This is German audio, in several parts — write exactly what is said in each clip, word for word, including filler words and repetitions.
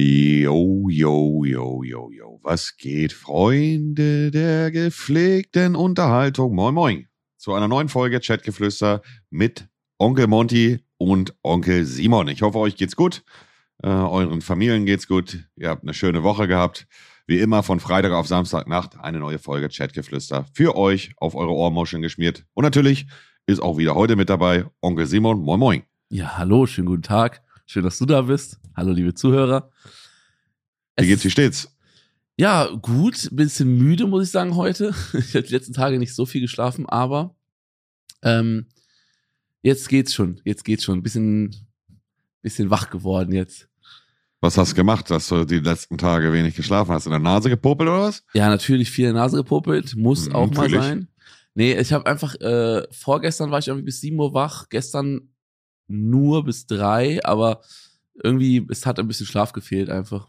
Yo, yo, yo, yo, yo. Was geht, Freunde der gepflegten Unterhaltung? Moin, moin. Zu einer neuen Folge Chatgeflüster mit Onkel Monty und Onkel Simon. Ich hoffe, euch geht's gut. Äh, euren Familien geht's gut. Ihr habt eine schöne Woche gehabt. Wie immer von Freitag auf Samstagnacht eine neue Folge Chatgeflüster für euch auf eure Ohrmuscheln geschmiert. Und natürlich ist auch wieder heute mit dabei Onkel Simon. Moin, moin. Ja, hallo, schönen guten Tag. Schön, dass du da bist. Hallo, liebe Zuhörer. Wie geht's, wie steht's? Ja, gut. Bisschen müde, muss ich sagen, heute. Ich habe die letzten Tage nicht so viel geschlafen, aber ähm, jetzt geht's schon. Jetzt geht's schon. Ein bisschen, bisschen wach geworden jetzt. Was hast du gemacht, dass du die letzten Tage wenig geschlafen hast? In der Nase gepopelt oder was? Ja, natürlich viel in der Nase gepopelt. Muss mhm, auch mal sein. Nee, ich habe einfach, äh, vorgestern war ich irgendwie bis sieben Uhr wach. Gestern nur bis drei, aber irgendwie, es hat ein bisschen Schlaf gefehlt einfach.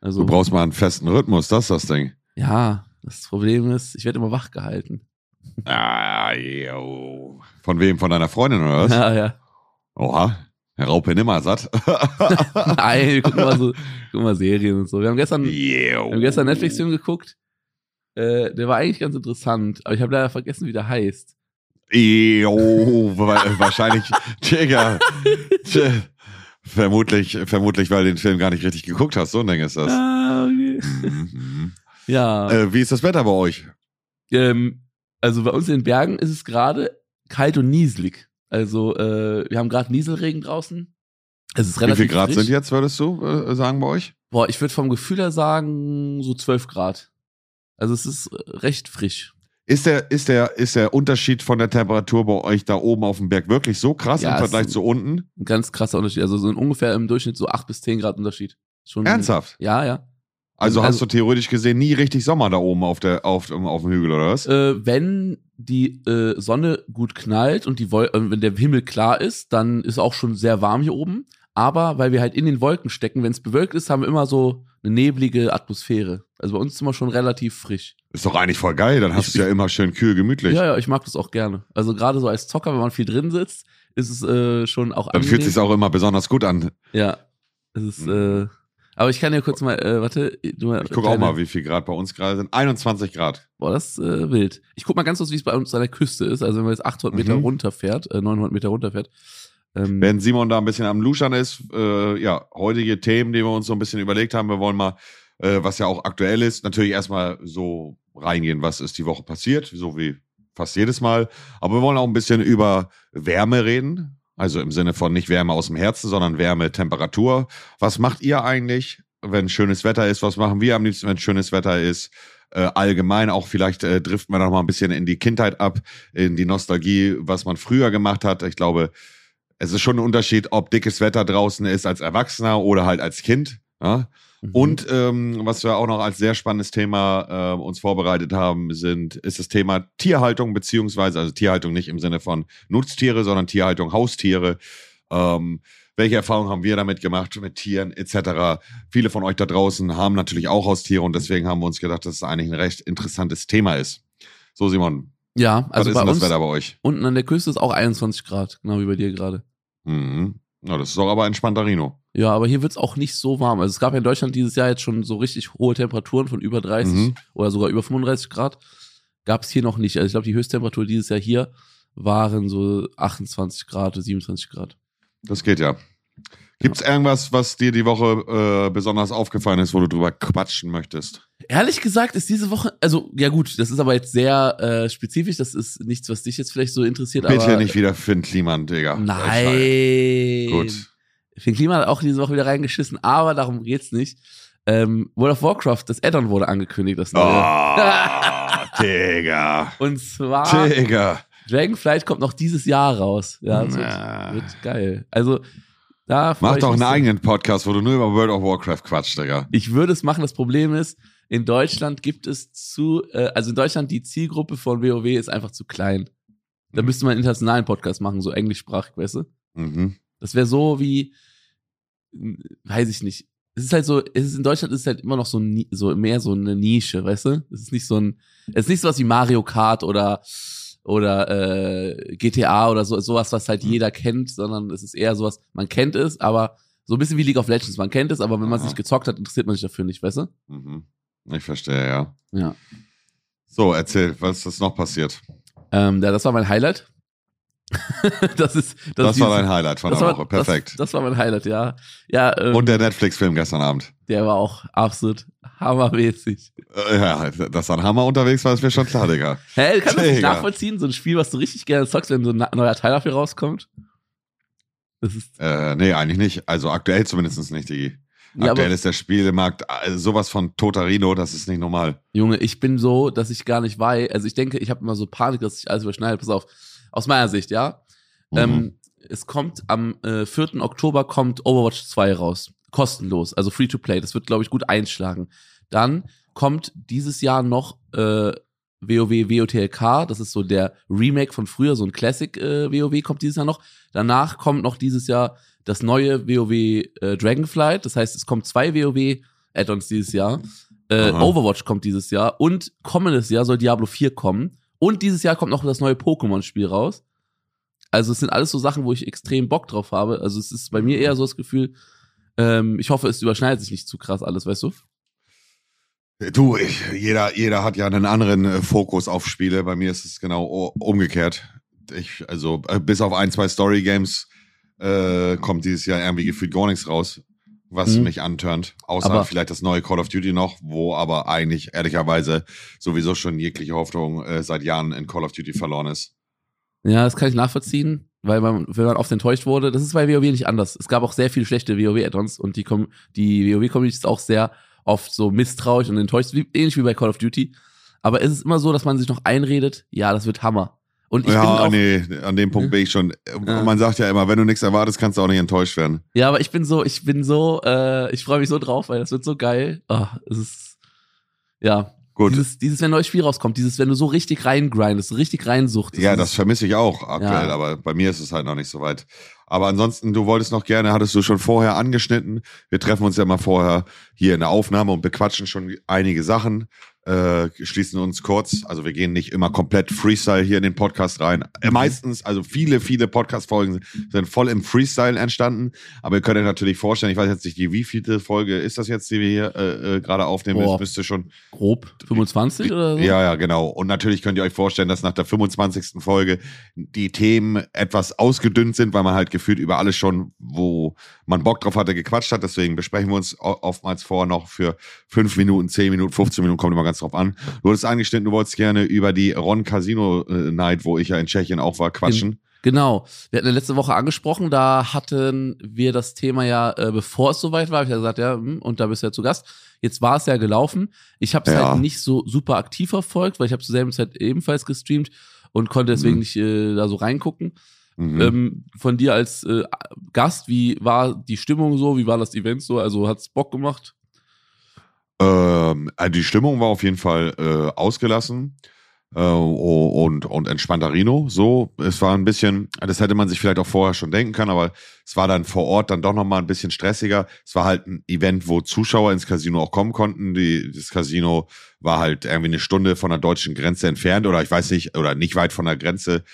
Also, du brauchst mal einen festen Rhythmus, das ist das Ding. Ja, das Problem ist, ich werde immer wach gehalten. Ah, yo. Von wem? Von deiner Freundin oder was? Ja, ja. Oha, Raupe nimmer satt. Nein, wir gucken mal so, gucken mal Serien und so. Wir haben gestern, wir haben gestern Netflix-Film geguckt. Äh, der war eigentlich ganz interessant, aber ich habe leider vergessen, wie der heißt. Jo, wahrscheinlich, Digga, vermutlich, vermutlich, weil du den Film gar nicht richtig geguckt hast, so ein Ding ist das. Ah, okay. Mhm. Ja. Äh, wie ist das Wetter bei euch? Ähm, also bei uns in den Bergen ist es gerade kalt und nieselig. Also äh, wir haben gerade Nieselregen draußen. Es ist relativ wie viel Grad frisch. Sind jetzt, würdest du äh, sagen bei euch? Boah, ich würde vom Gefühl her sagen so zwölf Grad. Also es ist recht frisch. Ist der, ist, der, ist der Unterschied von der Temperatur bei euch da oben auf dem Berg wirklich so krass ja, im Vergleich zu unten? Ein ganz krasser Unterschied. Also so ungefähr im Durchschnitt so acht bis zehn Grad Unterschied. Schon ernsthaft? Ja, ja. Also, also hast du theoretisch gesehen nie richtig Sommer da oben auf, der, auf, auf dem Hügel, oder was? Äh, wenn die äh, Sonne gut knallt und die Wol- äh, wenn der Himmel klar ist, dann ist auch schon sehr warm hier oben. Aber weil wir halt in den Wolken stecken, wenn es bewölkt ist, haben wir immer so eine neblige Atmosphäre. Also bei uns ist immer schon relativ frisch. Ist doch eigentlich voll geil, dann hast du es ja immer schön kühl, gemütlich. Ja, ja, ich mag das auch gerne. Also gerade so als Zocker, wenn man viel drin sitzt, ist es äh, schon auch angenehm. Dann fühlt es sich auch immer besonders gut an. Ja, es ist, äh, aber ich kann ja kurz mal, äh, warte. Du, ich gucke auch mal, wie viel Grad bei uns gerade sind. einundzwanzig Grad. Boah, das ist äh, wild. Ich guck mal ganz kurz, wie es bei uns an der Küste ist. Also wenn man jetzt achthundert Meter mhm. runterfährt, äh, neunhundert Meter runterfährt. Ähm, wenn Simon da ein bisschen am Luschern ist, äh, ja, heutige Themen, die wir uns so ein bisschen überlegt haben, wir wollen mal, äh, was ja auch aktuell ist, natürlich erstmal so reingehen, was ist die Woche passiert, so wie fast jedes Mal. Aber wir wollen auch ein bisschen über Wärme reden, also im Sinne von nicht Wärme aus dem Herzen, sondern Wärme, Temperatur. Was macht ihr eigentlich, wenn schönes Wetter ist? Was machen wir am liebsten, wenn schönes Wetter ist? Äh, allgemein auch vielleicht äh, driften wir noch mal ein bisschen in die Kindheit ab, in die Nostalgie, was man früher gemacht hat. Ich glaube, es ist schon ein Unterschied, ob dickes Wetter draußen ist als Erwachsener oder halt als Kind, ja? Und ähm, was wir auch noch als sehr spannendes Thema äh, uns vorbereitet haben, sind, ist das Thema Tierhaltung, beziehungsweise, also Tierhaltung nicht im Sinne von Nutztiere, sondern Tierhaltung, Haustiere. Ähm, welche Erfahrungen haben wir damit gemacht, mit Tieren et cetera? Viele von euch da draußen haben natürlich auch Haustiere und deswegen haben wir uns gedacht, dass es eigentlich ein recht interessantes Thema ist. So, Simon, ja, also was ist bei denn das uns, Wetter bei euch? Unten an der Küste ist auch einundzwanzig Grad, genau wie bei dir gerade. Mhm. Ja, das ist doch aber ein Spantarino. Ja, aber hier wird es auch nicht so warm. Also es gab ja in Deutschland dieses Jahr jetzt schon so richtig hohe Temperaturen von über dreißig mhm. oder sogar über fünfunddreißig Grad. Gab es hier noch nicht. Also ich glaube, die Höchsttemperatur dieses Jahr hier waren so achtundzwanzig Grad oder siebenundzwanzig Grad. Das geht ja. Gibt's ja. irgendwas, was dir die Woche äh, besonders aufgefallen ist, wo du drüber quatschen möchtest? Ehrlich gesagt ist diese Woche, also ja gut, das ist aber jetzt sehr äh, spezifisch, das ist nichts, was dich jetzt vielleicht so interessiert. Bitte aber, nicht wieder Finn Kliman, Digga. Nein. Gut. Finn Kliman hat auch diese Woche wieder reingeschissen, aber darum geht's nicht. Ähm, World of Warcraft, das Add-on wurde angekündigt. Das neue. Oh, Digga. Und zwar Digga. Dragonflight kommt noch dieses Jahr raus. Ja, das wird, wird geil. Also Da Mach doch einen so. eigenen Podcast, wo du nur über World of Warcraft quatschst, Digga. Ich würde es machen, das Problem ist, in Deutschland gibt es zu, äh, also in Deutschland die Zielgruppe von WoW ist einfach zu klein. Da mhm. müsste man einen internationalen Podcast machen, so englischsprachig, weißt du? Mhm. Das wäre so wie, weiß ich nicht, es ist halt so, es ist in Deutschland ist es halt immer noch so, so mehr so eine Nische, weißt du? Es ist nicht so ein, es ist nicht so was wie Mario Kart oder oder äh, G T A oder so sowas, was halt jeder kennt, sondern es ist eher sowas, man kennt es, aber So ein bisschen wie League of Legends. Man kennt es, aber wenn man es nicht gezockt hat, interessiert man sich dafür nicht, weißt du? Mhm. Ich verstehe, ja. Ja. So, erzähl, was ist noch passiert? Ähm, ja, das war mein Highlight. das ist, das, das ist war dein Highlight von der Woche, war, perfekt. Das, das war mein Highlight, ja. ja ähm, Und der Netflix-Film gestern Abend. Der war auch absolut hammermäßig. Ja, dass ein Hammer unterwegs war, ist mir schon klar, Digga. Hä, kannst du nicht nachvollziehen? So ein Spiel, was du richtig gerne zockst, wenn so ein neuer Teil dafür rauskommt? Das ist äh, nee, eigentlich nicht. Also aktuell zumindest nicht, Digi. Aktuell ja, ist der Spielemarkt sowas von Totarino, das ist nicht normal. Junge, ich bin so, dass ich gar nicht weiß. Also ich denke, ich habe immer so Panik, dass ich alles überschneide. Pass auf, aus meiner Sicht, ja. Mhm. Ähm, es kommt am äh, vierten Oktober kommt Overwatch zwei raus. Kostenlos, also free to play. Das wird, glaube ich, gut einschlagen. Dann kommt dieses Jahr noch äh, WoW, W O T L K, das ist so der Remake von früher, so ein Classic äh, WoW kommt dieses Jahr noch. Danach kommt noch dieses Jahr das neue WoW äh, Dragonflight, das heißt, es kommt zwei WoW-Add-ons dieses Jahr. Äh, Overwatch kommt dieses Jahr und kommendes Jahr soll Diablo vier kommen. Und dieses Jahr kommt noch das neue Pokémon-Spiel raus. Also es sind alles so Sachen, wo ich extrem Bock drauf habe. Also es ist bei mir eher so das Gefühl, ähm, ich hoffe, es überschneidet sich nicht zu krass alles, weißt du? Du, ich, jeder, jeder hat ja einen anderen äh, Fokus auf Spiele. Bei mir ist es genau o- umgekehrt. Ich, also äh, bis auf ein, zwei Story-Games äh, kommt dieses Jahr irgendwie gefühlt gar nichts raus, was mhm. mich anturnt. Außer aber vielleicht das neue Call of Duty noch, wo aber eigentlich ehrlicherweise sowieso schon jegliche Hoffnung äh, seit Jahren in Call of Duty verloren ist. Ja, das kann ich nachvollziehen, weil man, wenn man oft enttäuscht wurde, das ist bei WoW nicht anders. Es gab auch sehr viele schlechte WoW-Add-ons und die, Com- die WoW-Community ist auch sehr oft so misstrauisch und enttäuscht, ähnlich wie bei Call of Duty. Aber es ist immer so, dass man sich noch einredet, ja, das wird Hammer. Und ich ja, bin nee, an dem Punkt bin ich schon. Ja. Man sagt ja immer, wenn du nichts erwartest, kannst du auch nicht enttäuscht werden. Ja, aber ich bin so, ich bin so, äh, ich freue mich so drauf, weil das wird so geil. Oh, es ist, ja. Gut. Dieses, dieses, wenn ein neues Spiel rauskommt, dieses, wenn du so richtig reingrindest, richtig reinsuchtest. Ja, das vermisse ich auch aktuell, ja. Aber bei mir ist es halt noch nicht so weit. Aber ansonsten, du wolltest noch gerne, hattest du schon vorher angeschnitten. Wir treffen uns ja mal vorher hier in der Aufnahme und bequatschen schon einige Sachen, äh, schließen uns kurz. Also wir gehen nicht immer komplett Freestyle hier in den Podcast rein. Meistens, also viele, viele Podcast-Folgen sind voll im Freestyle entstanden. Aber ihr könnt euch natürlich vorstellen, ich weiß jetzt nicht, die wievielte Folge ist das jetzt, die wir hier äh, äh, gerade aufnehmen. Boah, das müsste schon grob fünfundzwanzig oder so? Ja, ja, genau. Und natürlich könnt ihr euch vorstellen, dass nach der fünfundzwanzigsten Folge die Themen etwas ausgedünnt sind, weil man halt gefühlt über alles schon, wo man Bock drauf hatte, gequatscht hat. Deswegen besprechen wir uns oftmals vorher noch für fünf Minuten, zehn Minuten, fünfzehn Minuten, kommt immer ganz drauf an. Du hattest angeschnitten, du wolltest gerne über die Ron Casino Night, wo ich ja in Tschechien auch war, quatschen. Genau. Wir hatten letzte Woche angesprochen, da hatten wir das Thema ja, bevor es soweit war, hab ich ja gesagt, ja, und da bist du ja zu Gast. Jetzt war es ja gelaufen. Ich habe es ja halt nicht so super aktiv verfolgt, weil ich habe zur selben Zeit ebenfalls gestreamt und konnte deswegen mhm. nicht äh, da so reingucken. Mhm. Ähm, von dir als äh, Gast, wie war die Stimmung so, wie war das Event so, also hat's Bock gemacht? Ähm, die Stimmung war auf jeden Fall äh, ausgelassen äh, und, und entspannter Rino, so, es war ein bisschen, das hätte man sich vielleicht auch vorher schon denken können, aber es war dann vor Ort dann doch nochmal ein bisschen stressiger, es war halt ein Event, wo Zuschauer ins Casino auch kommen konnten, die, das Casino war halt irgendwie eine Stunde von der deutschen Grenze entfernt oder ich weiß nicht, oder nicht weit von der Grenze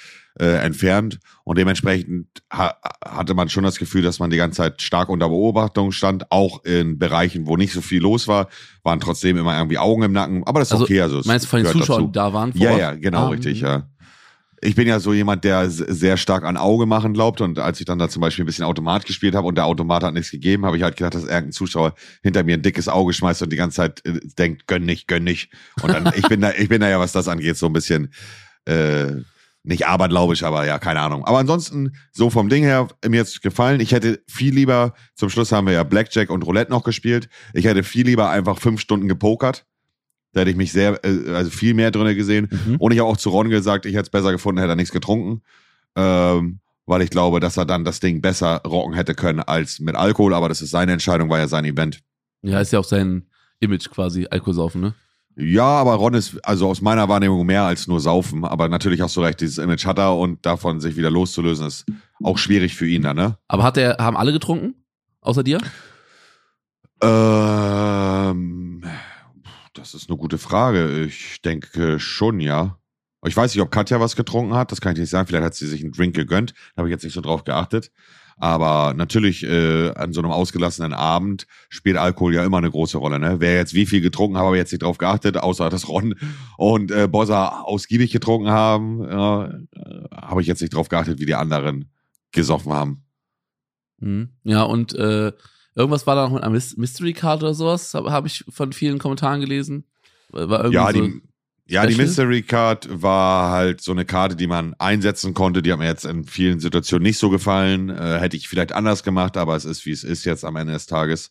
Äh, entfernt und dementsprechend ha- hatte man schon das Gefühl, dass man die ganze Zeit stark unter Beobachtung stand, auch in Bereichen, wo nicht so viel los war, waren trotzdem immer irgendwie Augen im Nacken, aber das ist also, okay. Also meinst du von den Zuschauern, dazu. Da waren? Vor ja, Ort? Ja, genau, um, richtig, ja. Ich bin ja so jemand, der sehr stark an Auge machen glaubt und als ich dann da zum Beispiel ein bisschen Automat gespielt habe und der Automat hat nichts gegeben, habe ich halt gedacht, dass irgendein Zuschauer hinter mir ein dickes Auge schmeißt und die ganze Zeit äh, denkt, gönn nicht, gönn nicht. Und dann, ich bin da, ich bin da ja, was das angeht, so ein bisschen äh, nicht abergläubisch, aber ja, keine Ahnung. Aber ansonsten, so vom Ding her, mir hat's gefallen. Ich hätte viel lieber, zum Schluss haben wir ja Blackjack und Roulette noch gespielt. Ich hätte viel lieber einfach fünf Stunden gepokert. Da hätte ich mich sehr, also viel mehr drin gesehen. Mhm. Und ich habe auch zu Ron gesagt, ich hätte es besser gefunden, hätte er nichts getrunken. Ähm, weil ich glaube, dass er dann das Ding besser rocken hätte können als mit Alkohol. Aber das ist seine Entscheidung, war ja sein Event. Ja, ist ja auch sein Image quasi, Alkoholsaufen, ne? Ja, aber Ron ist also aus meiner Wahrnehmung mehr als nur Saufen. Aber natürlich hast du recht, dieses Image hat er und davon sich wieder loszulösen, ist auch schwierig für ihn dann, ne? Aber hat der, haben alle getrunken? Außer dir? Ähm, das ist eine gute Frage. Ich denke schon, ja. Ich weiß nicht, ob Katja was getrunken hat, das kann ich nicht sagen. Vielleicht hat sie sich einen Drink gegönnt, da habe ich jetzt nicht so drauf geachtet. Aber natürlich äh, an so einem ausgelassenen Abend spielt Alkohol ja immer eine große Rolle. Ne? Wer jetzt wie viel getrunken hat, habe ich jetzt nicht drauf geachtet, außer dass Ron und äh, Bossa ausgiebig getrunken haben, äh, habe ich jetzt nicht drauf geachtet, wie die anderen gesoffen haben. Mhm. Ja, und äh, irgendwas war da noch mit einer Mystery Card oder sowas, habe hab ich von vielen Kommentaren gelesen. War irgendwie ja, die... So Ja, die Mystery Card war halt so eine Karte, die man einsetzen konnte. Die hat mir jetzt in vielen Situationen nicht so gefallen. Äh, hätte ich vielleicht anders gemacht, aber es ist, wie es ist jetzt am Ende des Tages.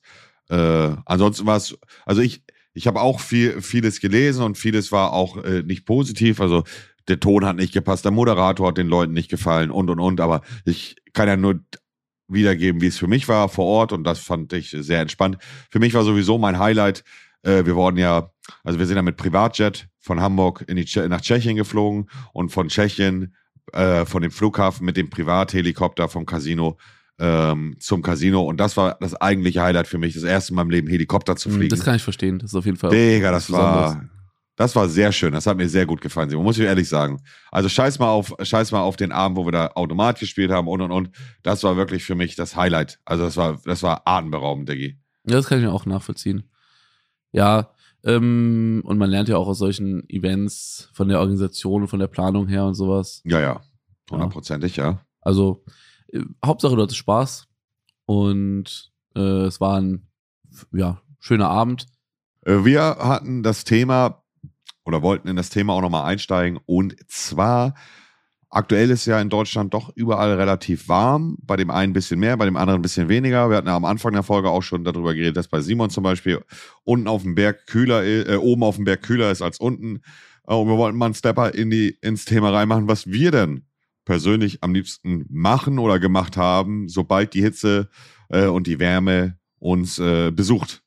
Äh, ansonsten war es, also ich ich habe auch viel vieles gelesen und vieles war auch äh, nicht positiv. Also der Ton hat nicht gepasst, der Moderator hat den Leuten nicht gefallen und, und, und. Aber ich kann ja nur wiedergeben, wie es für mich war vor Ort und das fand ich sehr entspannt. Für mich war sowieso mein Highlight, äh, wir wurden ja, also wir sind ja mit Privatjet von Hamburg in die Tsche- nach Tschechien geflogen und von Tschechien, äh, von dem Flughafen mit dem Privathelikopter vom Casino ähm, zum Casino. Und das war das eigentliche Highlight für mich, das erste Mal im Leben Helikopter zu fliegen. Das kann ich verstehen, das ist auf jeden Fall. Digga, das war, das war sehr schön, das hat mir sehr gut gefallen, Simon, muss ich ehrlich sagen. Also scheiß mal auf, scheiß mal auf den Abend, wo wir da Automat gespielt haben und und und. Das war wirklich für mich das Highlight. Also das war, das war atemberaubend, Diggi. Ja, das kann ich mir auch nachvollziehen. Ja, Ähm, und man lernt ja auch aus solchen Events von der Organisation und von der Planung her und sowas. Ja, ja. Hundertprozentig, ja. ja. Also, äh, Hauptsache, du hattest Spaß. Und äh, es war ein ja, schöner Abend. Wir hatten das Thema oder wollten in das Thema auch nochmal einsteigen. Und zwar, aktuell ist ja in Deutschland doch überall relativ warm. Bei dem einen ein bisschen mehr, bei dem anderen ein bisschen weniger. Wir hatten ja am Anfang der Folge auch schon darüber geredet, dass bei Simon zum Beispiel unten auf dem Berg kühler, äh, oben auf dem Berg kühler ist als unten. Und wir wollten mal einen Stepper in die, ins Thema reinmachen, was wir denn persönlich am liebsten machen oder gemacht haben, sobald die Hitze äh, und die Wärme uns äh, besucht.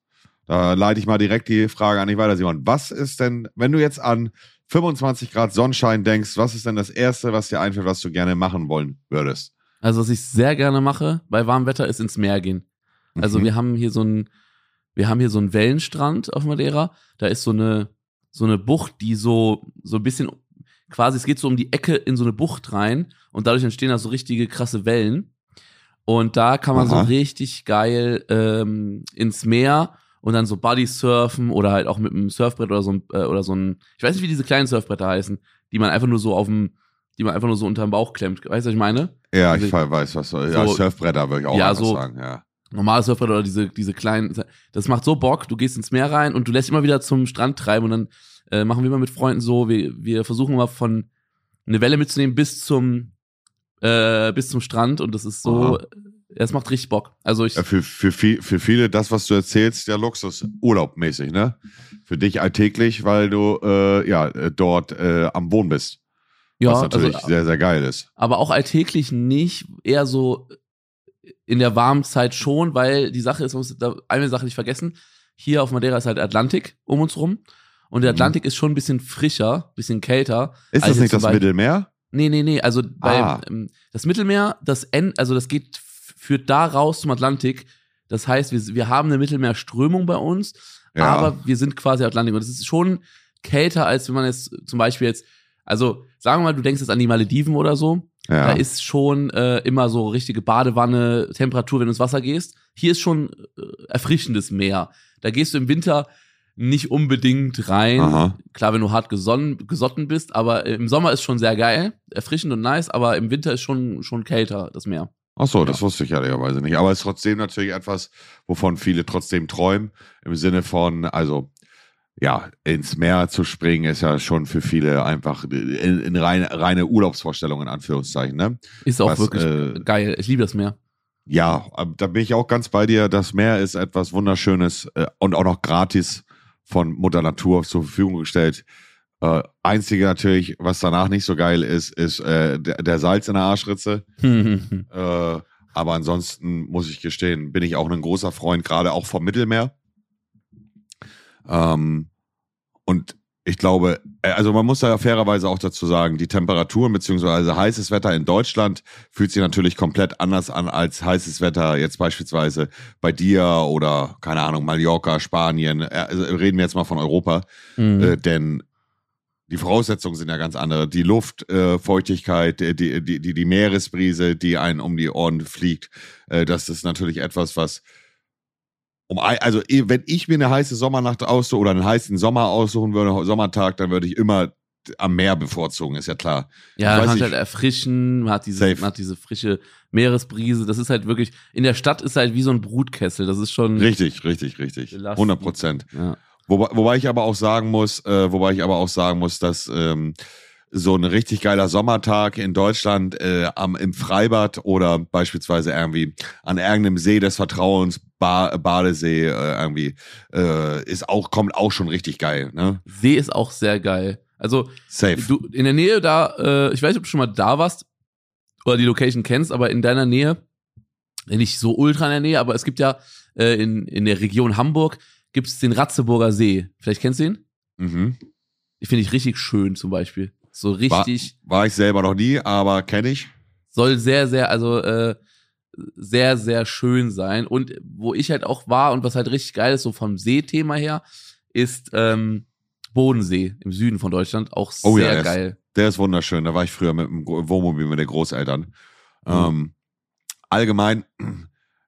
Da leite ich mal direkt die Frage an dich weiter, Simon. Was ist denn, wenn du jetzt an fünfundzwanzig Grad Sonnenschein denkst, was ist denn das Erste, was dir einfällt, was du gerne machen wollen würdest? Also was ich sehr gerne mache bei warmem Wetter ist ins Meer gehen. Also mhm. wir haben hier so einen, wir haben hier so einen Wellenstrand auf Madeira. Da ist so eine, so eine Bucht, die so, so ein bisschen quasi, es geht so um die Ecke in so eine Bucht rein und dadurch entstehen da so richtige krasse Wellen. Und da kann man Aha. so richtig geil ähm, ins Meer und dann so Body surfen oder halt auch mit einem Surfbrett oder so ein äh, oder so ein, ich weiß nicht, wie diese kleinen Surfbretter heißen, die man einfach nur so auf dem, die man einfach nur so unterm Bauch klemmt. Weißt du, was ich meine? Ja, also, ich weiß, was soll. Ja, so, Surfbretter würde ich auch ja, so sagen, ja. Normale Surfbretter oder diese diese kleinen, das macht so Bock, du gehst ins Meer rein und du lässt immer wieder zum Strand treiben und dann äh, machen wir immer mit Freunden so, wir wir versuchen immer von eine Welle mitzunehmen bis zum äh, bis zum Strand und das ist so Aha. Es macht richtig Bock. Also ich für, für, viel, für viele das, was du erzählst, ja Luxus, urlaubmäßig, ne? Für dich alltäglich, weil du äh, ja dort äh, am Wohnen bist. Ja, was natürlich also, sehr, sehr geil ist. Aber auch alltäglich nicht, eher so in der warmen Zeit schon, weil die Sache ist, man muss da eine Sache nicht vergessen, hier auf Madeira ist halt Atlantik um uns rum und der Atlantik mhm. ist schon ein bisschen frischer, ein bisschen kälter. Ist das nicht das Beispiel Mittelmeer? Nee, nee, nee, also bei, ah. das Mittelmeer, das End, also das geht führt da raus zum Atlantik. Das heißt, wir, wir haben eine Mittelmeerströmung bei uns, ja. aber wir sind quasi Atlantik. Und es ist schon kälter, als wenn man jetzt zum Beispiel jetzt, also sagen wir mal, du denkst jetzt an die Malediven oder so. Ja. Da ist schon äh, immer so richtige Badewanne, Temperatur, wenn du ins Wasser gehst. Hier ist schon äh, erfrischendes Meer. Da gehst du im Winter nicht unbedingt rein. Aha. Klar, wenn du hart gesonnen, gesotten bist, aber im Sommer ist schon sehr geil, erfrischend und nice, aber im Winter ist schon, schon kälter das Meer. Ach so, das ja. wusste ich ehrlicherweise nicht. Aber es ist trotzdem natürlich etwas, wovon viele trotzdem träumen. Im Sinne von, also, ja, ins Meer zu springen, ist ja schon für viele einfach in, in reine, reine Urlaubsvorstellung, in Anführungszeichen. Ne? Ist auch Was, wirklich äh, geil. Ich liebe das Meer. Ja, da bin ich auch ganz bei dir. Das Meer ist etwas Wunderschönes äh, und auch noch gratis von Mutter Natur zur Verfügung gestellt. Äh, einzige natürlich, was danach nicht so geil ist, ist äh, der, der Salz in der Arschritze. äh, aber ansonsten muss ich gestehen, bin ich auch ein großer Freund, gerade auch vom Mittelmeer. Ähm, und ich glaube, also man muss da fairerweise auch dazu sagen, die Temperaturen bzw. heißes Wetter in Deutschland fühlt sich natürlich komplett anders an als heißes Wetter jetzt beispielsweise bei dir oder, keine Ahnung, Mallorca, Spanien. Äh, reden wir jetzt mal von Europa, mhm. äh, denn Die Voraussetzungen sind ja ganz andere. Die Luftfeuchtigkeit, äh, die, die, die, die Meeresbrise, die einen um die Ohren fliegt, äh, das ist natürlich etwas, was um also wenn ich mir eine heiße Sommernacht aussuche oder einen heißen Sommer aussuchen würde, Sommertag, dann würde ich immer am Meer bevorzugen, ist ja klar. Ja, man hat halt erfrischen, man hat, dieses, man hat diese frische Meeresbrise, das ist halt wirklich, in der Stadt ist halt wie so ein Brutkessel, das ist schon... Richtig, richtig, richtig, belastend. hundert Prozent. Ja. Wobei, wobei ich aber auch sagen muss, äh, wobei ich aber auch sagen muss, dass ähm, so ein richtig geiler Sommertag in Deutschland äh, am im Freibad oder beispielsweise irgendwie an irgendeinem See des Vertrauens, ba- Badesee äh, irgendwie, äh, ist auch kommt auch schon richtig geil. Ne? See ist auch sehr geil. Also safe. Du, in der Nähe da, äh, ich weiß nicht, ob du schon mal da warst oder die Location kennst, aber in deiner Nähe, nicht so ultra in der Nähe, aber es gibt ja äh, in, in der Region Hamburg gibt es den Ratzeburger See. Vielleicht kennst du ihn? Mhm. Ich finde ich richtig schön zum Beispiel. So richtig. War, war ich selber noch nie, aber kenne ich. Soll sehr, sehr, also äh, sehr, sehr schön sein. Und wo ich halt auch war und was halt richtig geil ist, so vom See-Thema her, ist ähm, Bodensee im Süden von Deutschland. Auch sehr oh ja, geil. Der ist, der ist wunderschön. Da war ich früher mit dem Wohnmobil mit den Großeltern. Mhm. Ähm, allgemein...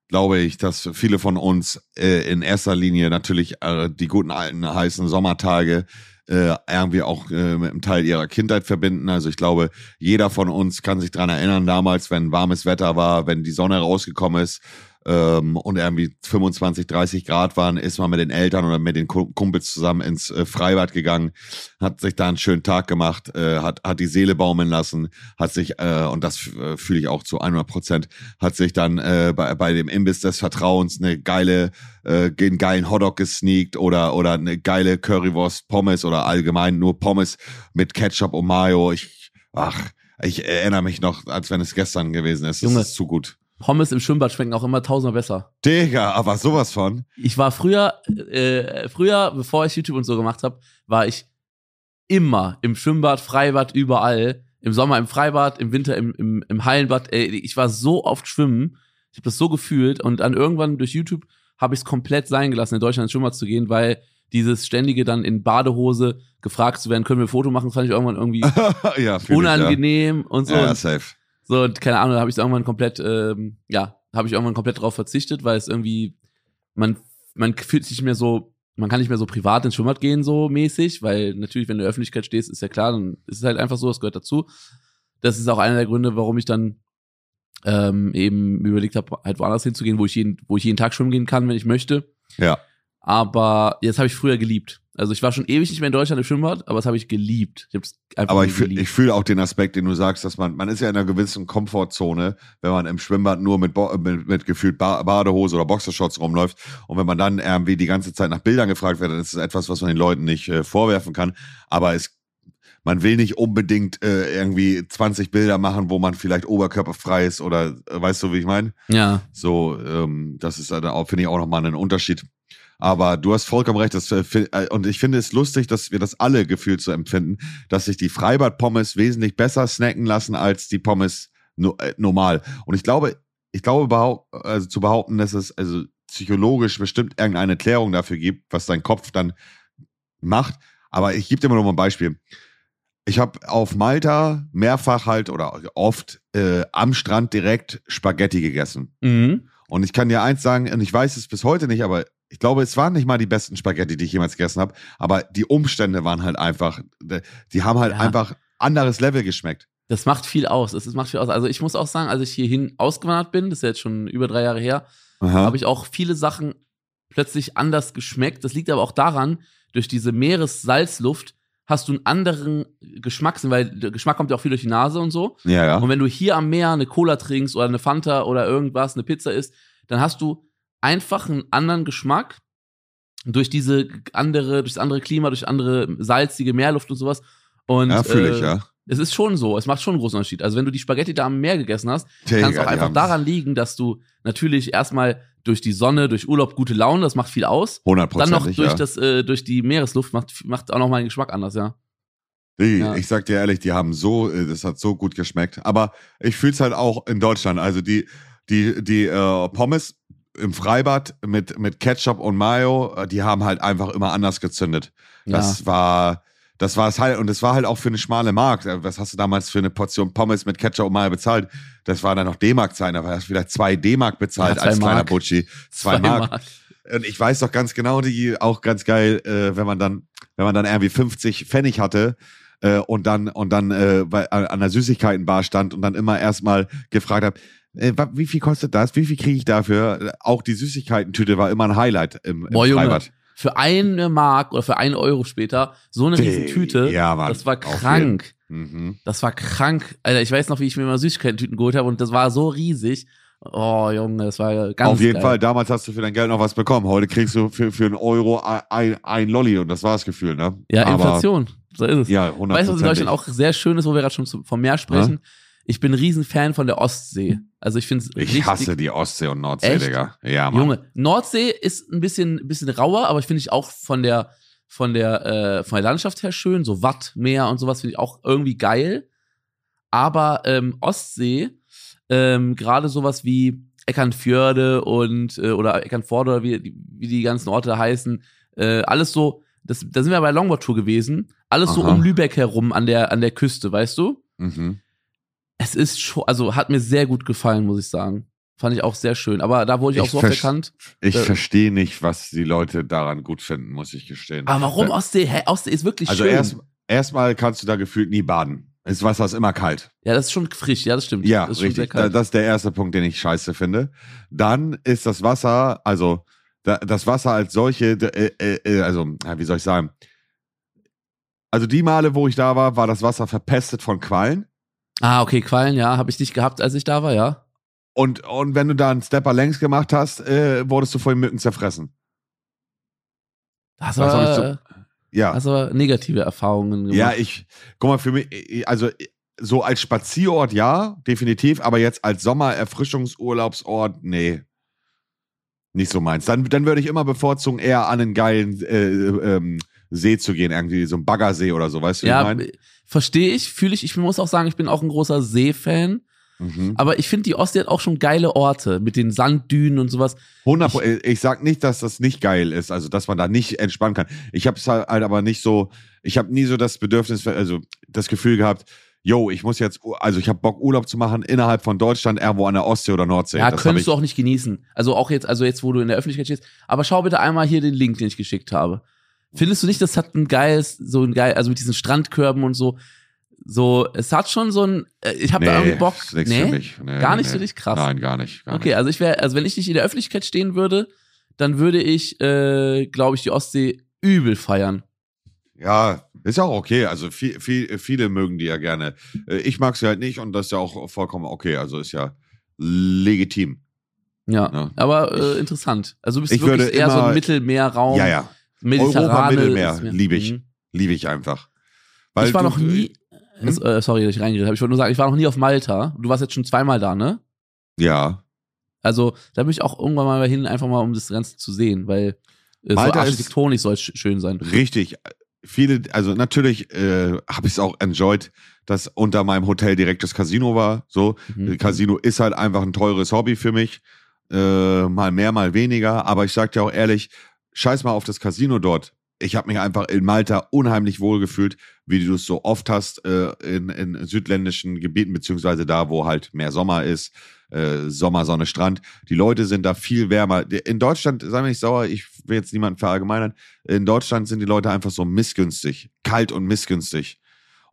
glaube ich, dass viele von uns äh, in erster Linie natürlich äh, die guten alten heißen Sommertage äh, irgendwie auch äh, mit einem Teil ihrer Kindheit verbinden. Also ich glaube, jeder von uns kann sich dran erinnern, damals, wenn warmes Wetter war, wenn die Sonne rausgekommen ist ähm, und irgendwie fünfundzwanzig, dreißig Grad waren, ist man mit den Eltern oder mit den Kumpels zusammen ins äh, Freibad gegangen, hat sich da einen schönen Tag gemacht, äh, hat hat die Seele baumeln lassen, hat sich, äh, und das f- fühle ich auch zu hundert Prozent, hat sich dann äh, bei, bei dem Imbiss des Vertrauens eine geile, äh, einen geilen Hotdog gesneakt oder oder eine geile Currywurst Pommes oder allgemein nur Pommes mit Ketchup und Mayo. Ich, ach, ich erinnere mich noch, als wenn es gestern gewesen ist. Das Junge. Ist zu gut. Pommes im Schwimmbad schmecken auch immer tausendmal besser. Digga, aber sowas von. Ich war früher, äh, früher, bevor ich YouTube und so gemacht habe, war ich immer im Schwimmbad, Freibad, überall. Im Sommer im Freibad, im Winter im, im, im Hallenbad. Ey, ich war so oft schwimmen. Ich habe das so gefühlt. Und dann irgendwann durch YouTube habe ich es komplett sein gelassen, in Deutschland ins Schwimmbad zu gehen, weil dieses ständige dann in Badehose gefragt zu werden, können wir ein Foto machen, das fand ich irgendwann irgendwie ja, unangenehm ich, ja. und so. Ja, safe. So, und keine Ahnung, da habe ich irgendwann komplett, ähm, ja, habe ich irgendwann komplett drauf verzichtet, weil es irgendwie, man, man fühlt sich nicht mehr so, man kann nicht mehr so privat ins Schwimmbad gehen, so mäßig, weil natürlich, wenn du in der Öffentlichkeit stehst, ist ja klar, dann ist es halt einfach so, das gehört dazu. Das ist auch einer der Gründe, warum ich dann ähm, eben überlegt habe, halt woanders hinzugehen, wo ich jeden, wo ich jeden Tag schwimmen gehen kann, wenn ich möchte. Ja. Aber jetzt habe ich früher geliebt. Also ich war schon ewig nicht mehr in Deutschland im Schwimmbad, aber das habe ich geliebt. Ich hab's einfach aber ich fühle fühl auch den Aspekt, den du sagst, dass man, man ist ja in einer gewissen Komfortzone, wenn man im Schwimmbad nur mit, Bo- mit, mit gefühlt ba- Badehose oder Boxershorts rumläuft und wenn man dann irgendwie die ganze Zeit nach Bildern gefragt wird, dann ist es etwas, was man den Leuten nicht äh, vorwerfen kann, aber es man will nicht unbedingt äh, irgendwie zwanzig Bilder machen, wo man vielleicht oberkörperfrei ist oder, äh, weißt du, wie ich meine? Ja. So, ähm, das ist, halt finde ich, auch nochmal einen Unterschied. Aber du hast vollkommen recht, das, und ich finde es lustig, dass wir das alle gefühlt so empfinden, dass sich die Freibad-Pommes wesentlich besser snacken lassen als die Pommes no, äh, normal. Und ich glaube, ich glaube behaupt, also zu behaupten, dass es also psychologisch bestimmt irgendeine Erklärung dafür gibt, was dein Kopf dann macht. Aber ich gebe dir mal noch mal ein Beispiel. Ich habe auf Malta mehrfach halt oder oft äh, am Strand direkt Spaghetti gegessen. Mhm. Und ich kann dir eins sagen, und ich weiß es bis heute nicht, aber ich glaube, es waren nicht mal die besten Spaghetti, die ich jemals gegessen habe, aber die Umstände waren halt einfach, die haben halt ja. einfach anderes Level geschmeckt. Das macht viel aus, das macht viel aus. Also ich muss auch sagen, als ich hierhin ausgewandert bin, das ist ja jetzt schon über drei Jahre her, habe ich auch viele Sachen plötzlich anders geschmeckt. Das liegt aber auch daran, durch diese Meeressalzluft hast du einen anderen Geschmackssinn, weil der Geschmack kommt ja auch viel durch die Nase und so. Ja, ja. Und wenn du hier am Meer eine Cola trinkst oder eine Fanta oder irgendwas, eine Pizza isst, dann hast du einfach einen anderen Geschmack durch diese andere, durch das andere Klima, durch andere salzige Meerluft und sowas. Und, ja, fühle ich, äh, ja. Es ist schon so, es macht schon einen großen Unterschied. Also wenn du die Spaghetti da am Meer gegessen hast, kann es auch einfach daran liegen, dass du natürlich erstmal durch die Sonne, durch Urlaub gute Laune, das macht viel aus. hundert Prozent. Dann noch durch, ja. das, äh, durch die Meeresluft macht, macht auch nochmal den Geschmack anders, ja. Ich, ja. ich sag dir ehrlich, die haben so, das hat so gut geschmeckt. Aber ich fühle es halt auch in Deutschland. Also die, die, die äh, Pommes im Freibad mit, mit Ketchup und Mayo, die haben halt einfach immer anders gezündet. Das ja. war, Das war es halt, und es war halt auch für eine schmale Mark. Was hast du damals für eine Portion Pommes mit Ketchup und Mayo bezahlt? Das waren dann noch D-Mark-Zahlen, da hast du vielleicht zwei D-Mark bezahlt, ja, als Mark. Kleiner Butschi. Zwei, zwei Mark. Mark. Und ich weiß doch ganz genau, die auch ganz geil, äh, wenn man dann, wenn man dann irgendwie fünfzig Pfennig hatte, äh, und dann, und dann, äh, bei, an der Süßigkeitenbar stand und dann immer erstmal gefragt hat, wie viel kostet das? Wie viel kriege ich dafür? Auch die Süßigkeiten-Tüte war immer ein Highlight im, im Boah, Freibad. Junge, für eine Mark oder für einen Euro später so eine riesen Tüte, ja, Mann, das war krank. Mhm. Das war krank. Alter, ich weiß noch, wie ich mir immer Süßigkeiten-Tüten geholt habe und das war so riesig. Oh, Junge, das war ganz Auf jeden geil. Fall, damals hast du für dein Geld noch was bekommen. Heute kriegst du für, für einen Euro ein, ein Lolli und das war das Gefühl, ne? Ja, aber Inflation, so ist es. Ja, hundert Prozent. Weißt du, was in Deutschland auch sehr schön ist, wo wir gerade schon vom Meer sprechen? Ja? Ich bin ein Riesenfan von der Ostsee. Also ich finde Ich hasse die Ostsee und Nordsee, echt? Digga. Ja, Mann. Junge, Nordsee ist ein bisschen, ein bisschen rauer, aber ich finde ich auch von der, von der, äh, von der Landschaft her schön. So Wattmeer und sowas finde ich auch irgendwie geil. Aber ähm, Ostsee, ähm, gerade sowas wie Eckernförde und äh, oder Eckernförde oder wie, wie die ganzen Orte da heißen, äh, alles so, das, da sind wir bei Longboard-Tour gewesen, alles Aha. so um Lübeck herum an der, an der Küste, weißt du? Mhm. Es ist schon, also hat mir sehr gut gefallen, muss ich sagen. Fand ich auch sehr schön. Aber da wurde ich, ich auch so oft erkannt. Ich äh, verstehe nicht, was die Leute daran gut finden, muss ich gestehen. Aber warum Ostsee? Hä? Ostsee ist wirklich also schön. Also erst, erstmal kannst du da gefühlt nie baden. Das Wasser ist immer kalt. Ja, das ist schon frisch. Ja, das stimmt. Ja, das ist richtig. Schon sehr kalt. Das ist der erste Punkt, den ich scheiße finde. Dann ist das Wasser, also das Wasser als solche, äh, äh, also wie soll ich sagen? Also die Male, wo ich da war, war das Wasser verpestet von Quallen. Ah, okay, Quallen, ja, habe ich nicht gehabt, als ich da war, ja. Und, und wenn du da einen Stepper längs gemacht hast, äh, wurdest du vor den Mücken zerfressen. Das war, so, ja. Hast aber negative Erfahrungen gemacht. Ja, ich, guck mal, für mich, also so als Spazierort, ja, definitiv, aber jetzt als Sommererfrischungsurlaubsort, nee, nicht so meins. Dann, dann würde ich immer bevorzugen, eher an einen geilen äh, ähm, See zu gehen, irgendwie so ein Baggersee oder so, weißt du, ja, wie ich meine? Verstehe ich, fühle ich. Ich muss auch sagen, ich bin auch ein großer See-Fan. Mhm. Aber ich finde, die Ostsee hat auch schon geile Orte mit den Sanddünen und sowas. hundert Prozent, ich, ich sag nicht, dass das nicht geil ist, also dass man da nicht entspannen kann. Ich habe es halt aber nicht so, ich habe nie so das Bedürfnis, also das Gefühl gehabt, yo, ich muss jetzt, also ich habe Bock Urlaub zu machen innerhalb von Deutschland, irgendwo an der Ostsee oder Nordsee. Ja, das könntest du auch nicht genießen. Also auch jetzt, also jetzt, wo du in der Öffentlichkeit stehst. Aber schau bitte einmal hier den Link, den ich geschickt habe. Findest du nicht, das hat ein geiles, so ein geil, also mit diesen Strandkörben und so, so, es hat schon so ein, ich hab nee, da irgendwie Bock, nix nee, für mich. nee, gar nicht nee. für dich, krass. Nein, gar nicht. Gar okay, nicht. Also ich wäre, also wenn ich nicht in der Öffentlichkeit stehen würde, dann würde ich, äh, glaube ich, die Ostsee übel feiern. Ja, ist ja auch okay, also viel, viel, viele mögen die ja gerne. Ich mag sie halt nicht und das ist ja auch vollkommen okay, also ist ja legitim. Ja, ja. aber äh, ich, interessant. Also du bist wirklich eher immer, so ein Mittelmeerraum. Ja, ja. Europa, Mittelmeer, liebe ich. Mhm. Liebe ich einfach. Weil ich war du, noch nie, hm? äh, sorry, dass ich reingeredet habe, ich wollte nur sagen, ich war noch nie auf Malta. Du warst jetzt schon zweimal da, ne? Ja. Also, da bin ich auch irgendwann mal hin, einfach mal, um das Ganze zu sehen, weil äh, so architektonisch soll es schön sein. Richtig. Viele, also natürlich äh, habe ich es auch enjoyed, dass unter meinem Hotel direkt das Casino war. So, mhm. Casino ist halt einfach ein teures Hobby für mich. Äh, mal mehr, mal weniger. Aber ich sag dir auch ehrlich, scheiß mal auf das Casino dort. Ich habe mich einfach in Malta unheimlich wohl gefühlt, wie du es so oft hast äh, in, in südländischen Gebieten, beziehungsweise da, wo halt mehr Sommer ist, äh, Sommer, Sonne, Strand. Die Leute sind da viel wärmer. In Deutschland, sei mir nicht sauer, ich will jetzt niemanden verallgemeinern, in Deutschland sind die Leute einfach so missgünstig, kalt und missgünstig.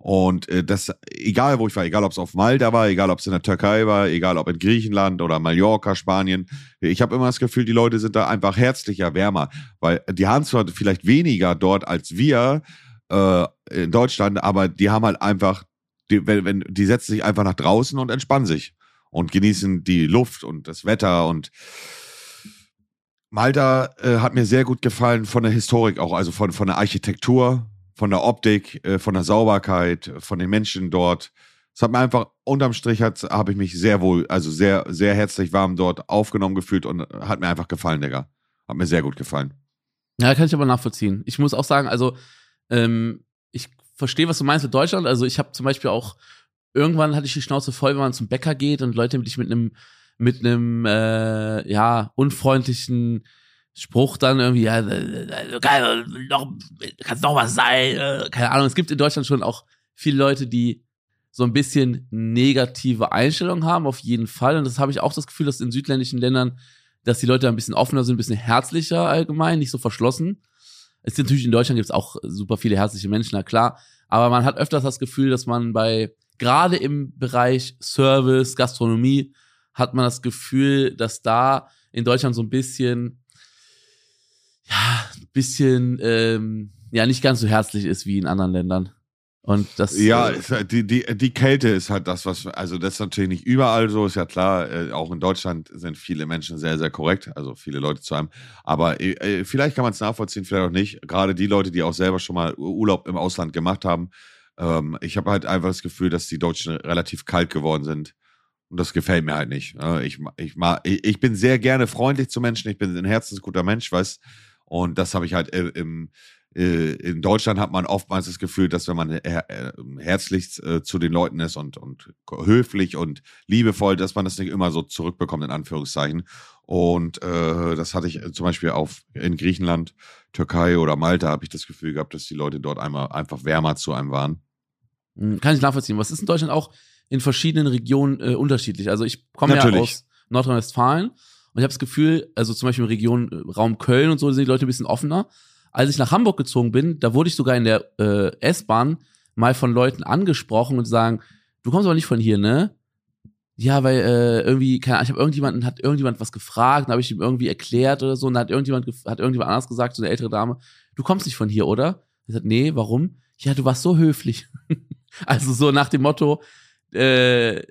Und äh, das, egal wo ich war, egal ob es auf Malta war, egal ob es in der Türkei war, egal ob in Griechenland oder Mallorca, Spanien, ich habe immer das Gefühl, die Leute sind da einfach herzlicher, wärmer, weil die haben zwar vielleicht weniger dort als wir äh, in Deutschland, aber die haben halt einfach, die, wenn, wenn, die setzen sich einfach nach draußen und entspannen sich und genießen die Luft und das Wetter und Malta äh, hat mir sehr gut gefallen von der Historik auch, also von, von der Architektur, von der Optik, von der Sauberkeit, von den Menschen dort. Es hat mir einfach, unterm Strich habe ich mich sehr wohl, also sehr, sehr herzlich warm dort aufgenommen gefühlt und hat mir einfach gefallen, Digga. Hat mir sehr gut gefallen. Ja, kann ich aber nachvollziehen. Ich muss auch sagen, also ähm, ich verstehe, was du meinst mit Deutschland. Also ich habe zum Beispiel auch, irgendwann hatte ich die Schnauze voll, wenn man zum Bäcker geht und Leute dich mit einem, mit einem, äh, ja, unfreundlichen Spruch dann irgendwie, ja, kann es noch was sein, keine Ahnung. Es gibt in Deutschland schon auch viele Leute, die so ein bisschen negative Einstellungen haben, auf jeden Fall. Und das habe ich auch das Gefühl, dass in südländischen Ländern, dass die Leute ein bisschen offener sind, ein bisschen herzlicher allgemein, nicht so verschlossen. Es ist natürlich, in Deutschland gibt es auch super viele herzliche Menschen, na klar. Aber man hat öfters das Gefühl, dass man bei, gerade im Bereich Service, Gastronomie, hat man das Gefühl, dass da in Deutschland so ein bisschen... ja, ein bisschen, ähm, ja, nicht ganz so herzlich ist wie in anderen Ländern. Und das. Ja, äh, ist, die, die, die Kälte ist halt das, was, also das ist natürlich nicht überall so, ist ja klar, äh, auch in Deutschland sind viele Menschen sehr, sehr korrekt, also viele Leute zu einem, aber äh, vielleicht kann man es nachvollziehen, vielleicht auch nicht, gerade die Leute, die auch selber schon mal Urlaub im Ausland gemacht haben, ähm, ich habe halt einfach das Gefühl, dass die Deutschen relativ kalt geworden sind. Und das gefällt mir halt nicht. Ich, ich, ich bin sehr gerne freundlich zu Menschen, ich bin ein herzensguter Mensch, weißt du? Und das habe ich halt im, in Deutschland hat man oftmals das Gefühl, dass wenn man herzlich zu den Leuten ist und, und höflich und liebevoll, dass man das nicht immer so zurückbekommt, in Anführungszeichen. Und äh, das hatte ich zum Beispiel auf, in Griechenland, Türkei oder Malta, habe ich das Gefühl gehabt, dass die Leute dort einmal einfach wärmer zu einem waren. Kann ich nachvollziehen. Was ist in Deutschland auch in verschiedenen Regionen äh, unterschiedlich. Also ich komme ja aus Nordrhein-Westfalen und ich habe das Gefühl, also zum Beispiel im Region äh, Raum Köln und so sind die Leute ein bisschen offener. Als ich nach Hamburg gezogen bin, da wurde ich sogar in der äh, S-Bahn mal von Leuten angesprochen und sagen, du kommst aber nicht von hier, ne? Ja, weil äh, irgendwie, keine Ahnung, ich habe irgendjemanden, hat irgendjemand was gefragt, dann habe ich ihm irgendwie erklärt oder so und dann hat irgendjemand, hat irgendjemand anders gesagt, so eine ältere Dame, du kommst nicht von hier, oder? Ich sagte, nee, warum? Ja, du warst so höflich. Also so nach dem Motto, Äh,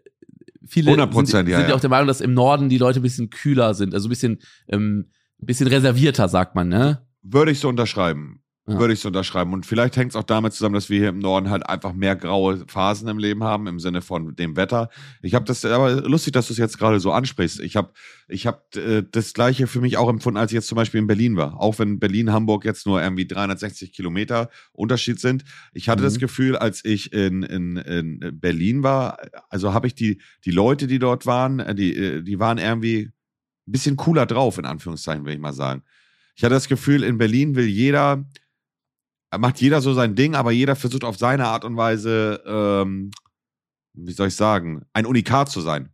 viele hundert Prozent, sind, ja, sind ja auch der Meinung, dass im Norden die Leute ein bisschen kühler sind, also ein bisschen, ähm, ein bisschen reservierter, sagt man, ne? Würde ich so unterschreiben. Ja. Würde ich so unterschreiben. Und vielleicht hängt es auch damit zusammen, dass wir hier im Norden halt einfach mehr graue Phasen im Leben haben, im Sinne von dem Wetter. Ich habe das, aber lustig, dass du es jetzt gerade so ansprichst. Ich habe ich hab, äh, das Gleiche für mich auch empfunden, als ich jetzt zum Beispiel in Berlin war. Auch wenn Berlin, Hamburg jetzt nur irgendwie dreihundertsechzig Kilometer Unterschied sind. Ich hatte mhm. das Gefühl, als ich in, in, in Berlin war, also habe ich die, die Leute, die dort waren, die, die waren irgendwie ein bisschen cooler drauf, in Anführungszeichen, will ich mal sagen. Ich hatte das Gefühl, in Berlin will jeder... macht jeder so sein Ding, aber jeder versucht auf seine Art und Weise, ähm, wie soll ich sagen, ein Unikat zu sein.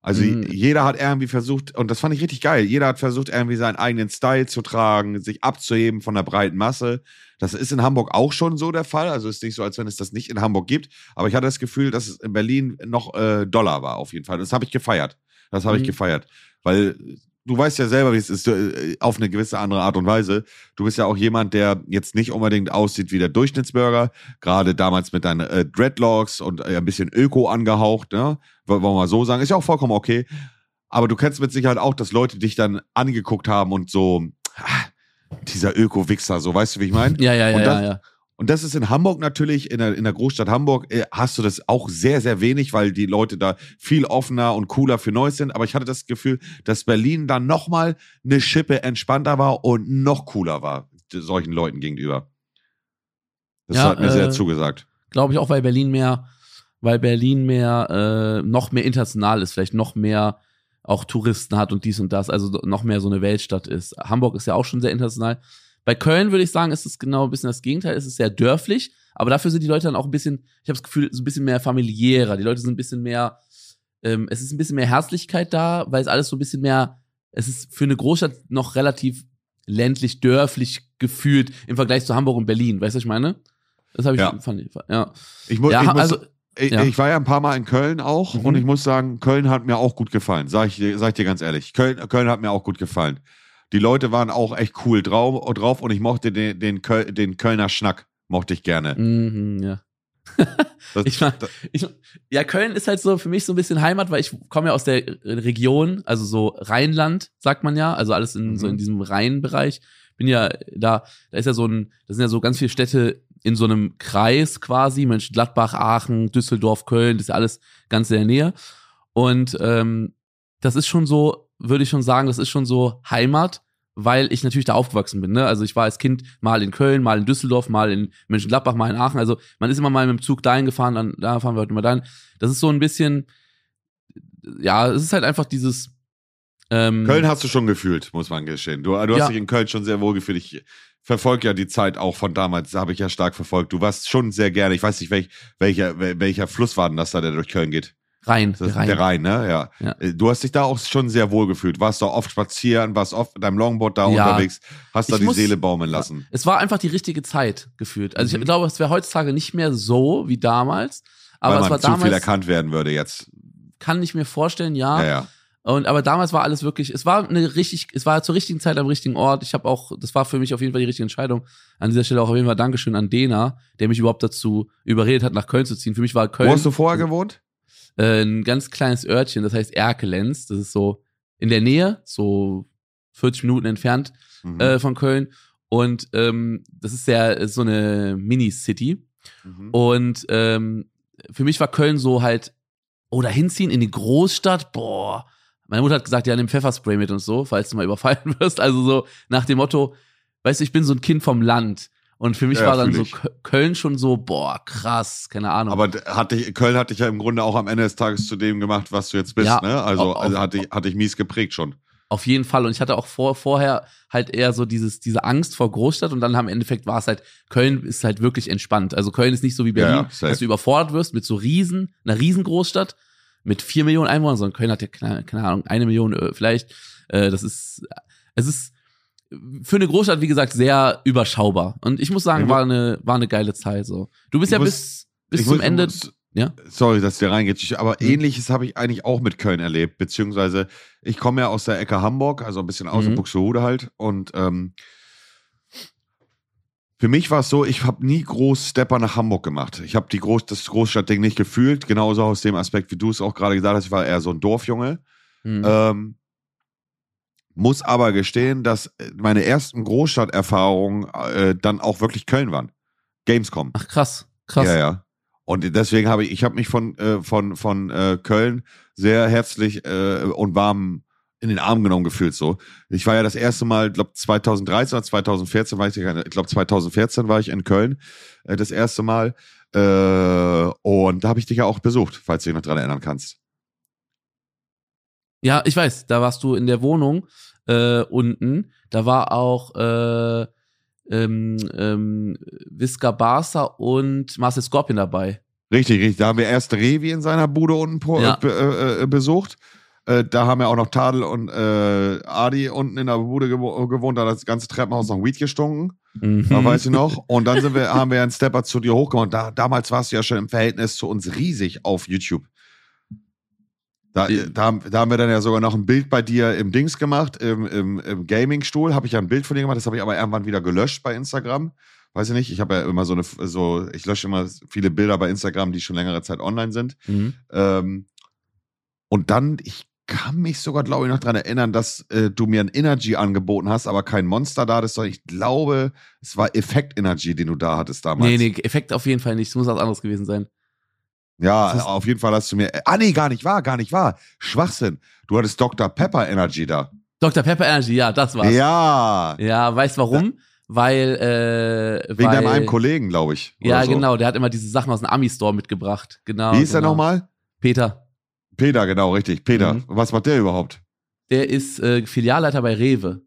Also mhm. jeder hat irgendwie versucht, und das fand ich richtig geil, jeder hat versucht, irgendwie seinen eigenen Style zu tragen, sich abzuheben von der breiten Masse. Das ist in Hamburg auch schon so der Fall, also ist nicht so, als wenn es das nicht in Hamburg gibt, aber ich hatte das Gefühl, dass es in Berlin noch äh, doller war auf jeden Fall. Das habe ich gefeiert, das habe mhm. ich gefeiert, weil... Du weißt ja selber, wie es ist, auf eine gewisse andere Art und Weise. Du bist ja auch jemand, der jetzt nicht unbedingt aussieht wie der Durchschnittsbürger. Gerade damals mit deinen äh, Dreadlocks und äh, ein bisschen Öko angehaucht, ne? Wollen wir mal so sagen. Ist ja auch vollkommen okay. Aber du kennst mit Sicherheit auch, dass Leute dich dann angeguckt haben und so, ah, dieser Öko-Wichser, so, weißt du, wie ich meine? Ja, ja, ja, und das, ja, ja. Und das ist in Hamburg natürlich, in der, in der Großstadt Hamburg, hast du das auch sehr, sehr wenig, weil die Leute da viel offener und cooler für Neues sind. Aber ich hatte das Gefühl, dass Berlin dann nochmal eine Schippe entspannter war und noch cooler war, solchen Leuten gegenüber. Das ja, hat mir äh, sehr zugesagt. Glaube ich auch, weil Berlin mehr, weil Berlin mehr, äh, noch mehr international ist, vielleicht noch mehr auch Touristen hat und dies und das, also noch mehr so eine Weltstadt ist. Hamburg ist ja auch schon sehr international. Bei Köln würde ich sagen, ist es genau ein bisschen das Gegenteil, es ist sehr dörflich, aber dafür sind die Leute dann auch ein bisschen, ich habe das Gefühl, so ein bisschen mehr familiärer, die Leute sind ein bisschen mehr, ähm, es ist ein bisschen mehr Herzlichkeit da, weil es alles so ein bisschen mehr, es ist für eine Großstadt noch relativ ländlich, dörflich gefühlt im Vergleich zu Hamburg und Berlin, weißt du, was ich meine? Das habe ich, ja. fand ich, ja. Ich muss, ja, ich muss also, Ich, ja. ich war ja ein paar Mal in Köln auch mhm. und ich muss sagen, Köln hat mir auch gut gefallen, sag ich, sag ich dir ganz ehrlich, Köln, Köln hat mir auch gut gefallen. Die Leute waren auch echt cool drauf und ich mochte den, den, Köl- den Kölner Schnack, mochte ich gerne. Mhm, ja. das, ich mein, ich, ja, Köln ist halt so für mich so ein bisschen Heimat, weil ich komme ja aus der Region, also so Rheinland, sagt man ja, also alles in, mhm. so in diesem Rhein-Bereich. Bin ja da, da ist ja so ein, das sind ja so ganz viele Städte in so einem Kreis quasi, Mönchengladbach, Aachen, Düsseldorf, Köln, das ist ja alles ganz in der Nähe. Und ähm, das ist schon so, würde ich schon sagen, das ist schon so Heimat, weil ich natürlich da aufgewachsen bin, ne? Also ich war als Kind mal in Köln, mal in Düsseldorf, mal in Mönchengladbach, mal in Aachen. Also man ist immer mal mit dem Zug dahin gefahren, dann da fahren wir heute mal dahin. Das ist so ein bisschen, ja, es ist halt einfach dieses, Ähm, Köln hast du schon gefühlt, muss man gestehen. Du, du hast ja. dich in Köln schon sehr wohl gefühlt. Ich verfolge ja die Zeit auch von damals, habe ich ja stark verfolgt. Du warst schon sehr gerne, ich weiß nicht, welch, welcher, welcher Fluss war denn das da, der durch Köln geht? Rein, das, Rein. Der Rein, ne? Ja. ja. Du hast dich da auch schon sehr wohl gefühlt. Warst da oft spazieren, warst oft mit deinem Longboard da ja. unterwegs, hast ich da die muss, Seele baumeln lassen. Ja. Es war einfach die richtige Zeit gefühlt. Also mhm. ich glaube, es wäre heutzutage nicht mehr so wie damals. Aber Weil man es war zu damals, viel erkannt werden würde jetzt. Kann ich mir vorstellen, ja. ja, ja. Und aber damals war alles wirklich, es war eine richtig, es war zur richtigen Zeit am richtigen Ort. Ich habe auch, das war für mich auf jeden Fall die richtige Entscheidung. An dieser Stelle auch auf jeden Fall Dankeschön an Dena, der mich überhaupt dazu überredet hat, nach Köln zu ziehen. Für mich war Köln. Wo hast du vorher gewohnt? Ein ganz kleines Örtchen, das heißt Erkelenz, das ist so in der Nähe, so vierzig Minuten entfernt mhm. äh, von Köln und ähm, das ist ja so eine Mini-City mhm. und ähm, für mich war Köln so halt, oh, da hinziehen in die Großstadt, boah, meine Mutter hat gesagt, ja, nimm Pfefferspray mit und so, falls du mal überfallen wirst, also so nach dem Motto, weißt du, ich bin so ein Kind vom Land. Und für mich ja, war dann so Köln schon so, boah, krass, keine Ahnung. Aber hat dich, Köln hat dich ja im Grunde auch am Ende des Tages zu dem gemacht, was du jetzt bist, ja, ne? Also, auf, also hat, dich, hat dich mies geprägt schon. Auf jeden Fall. Und ich hatte auch vor, vorher halt eher so dieses, diese Angst vor Großstadt und dann am Endeffekt war es halt, Köln ist halt wirklich entspannt. Also Köln ist nicht so wie Berlin, ja, dass du überfordert wirst mit so Riesen, einer Riesengroßstadt mit vier Millionen Einwohnern, sondern Köln hat ja, keine, keine Ahnung, eine Million vielleicht. Äh, das ist, es ist, für eine Großstadt, wie gesagt, sehr überschaubar. Und ich muss sagen, war eine, war eine geile Zeit. So. Du bist ich ja muss, bis, bis zum muss, Ende... Muss, ja? Sorry, dass der reingeht. Aber mhm. Ähnliches habe ich eigentlich auch mit Köln erlebt. Beziehungsweise, ich komme ja aus der Ecke Hamburg, also ein bisschen außer mhm. Buxtehude halt. Und ähm, für mich war es so, ich habe nie Großstepper nach Hamburg gemacht. Ich habe die Groß, das Großstadtding nicht gefühlt. Genauso aus dem Aspekt, wie du es auch gerade gesagt hast. Ich war eher so ein Dorfjunge. Mhm. Ähm, Muss aber gestehen, dass meine ersten Großstadterfahrungen äh, dann auch wirklich Köln waren. Gamescom. Ach krass, krass. Ja, ja. Und deswegen habe ich, ich habe mich von, äh, von, von äh, Köln sehr herzlich äh, und warm in den Arm genommen gefühlt so. Ich war ja das erste Mal, ich glaube zweitausenddreizehn oder zweitausendvierzehn, weiß ich gar nicht, ich glaube zweitausendvierzehn war ich in Köln äh, das erste Mal. Äh, und da habe ich dich ja auch besucht, falls du dich noch dran erinnern kannst. Ja, ich weiß, da warst du in der Wohnung äh, unten, da war auch äh, ähm, ähm, Visca Barca und Marcel Scorpion dabei. Richtig, richtig, da haben wir erst Revi in seiner Bude unten po- ja. äh, äh, besucht, äh, da haben wir auch noch Tadel und äh, Adi unten in der Bude gewo- gewohnt, da hat das ganze Treppenhaus noch Weed gestunken, mhm. da weiß ich noch, und dann sind wir, haben wir einen Stepper zu dir hochgekommen, da, damals warst du ja schon im Verhältnis zu uns riesig auf YouTube. Da, da, da haben wir dann ja sogar noch ein Bild bei dir im Dings gemacht, im, im, im Gaming-Stuhl. Habe ich ja ein Bild von dir gemacht, das habe ich aber irgendwann wieder gelöscht bei Instagram. Weiß ich nicht, ich habe ja immer so eine, so, ich lösche immer viele Bilder bei Instagram, die schon längere Zeit online sind. Mhm. Ähm, und dann, ich kann mich sogar, glaube ich, noch daran erinnern, dass äh, du mir ein Energy angeboten hast, aber kein Monster da hattest, sondern ich glaube, es war Effekt Energy, den du da hattest damals. Nee, nee, Effekt auf jeden Fall nicht, es muss was anderes gewesen sein. Ja, auf jeden Fall hast du mir... Ah nee, gar nicht wahr, gar nicht wahr. Schwachsinn. Du hattest Doktor Pepper Energy da. Doktor Pepper Energy, ja, das war's. Ja. Ja, weißt warum? Ja. Weil... Äh, Wegen weil, deinem Kollegen, glaube ich. Ja, so. Genau. Der hat immer diese Sachen aus dem Ami-Store mitgebracht. Genau. Wie hieß genau. der nochmal? Peter. Peter, genau, richtig. Peter. Mhm. Was macht der überhaupt? Der ist äh, Filialleiter bei Rewe.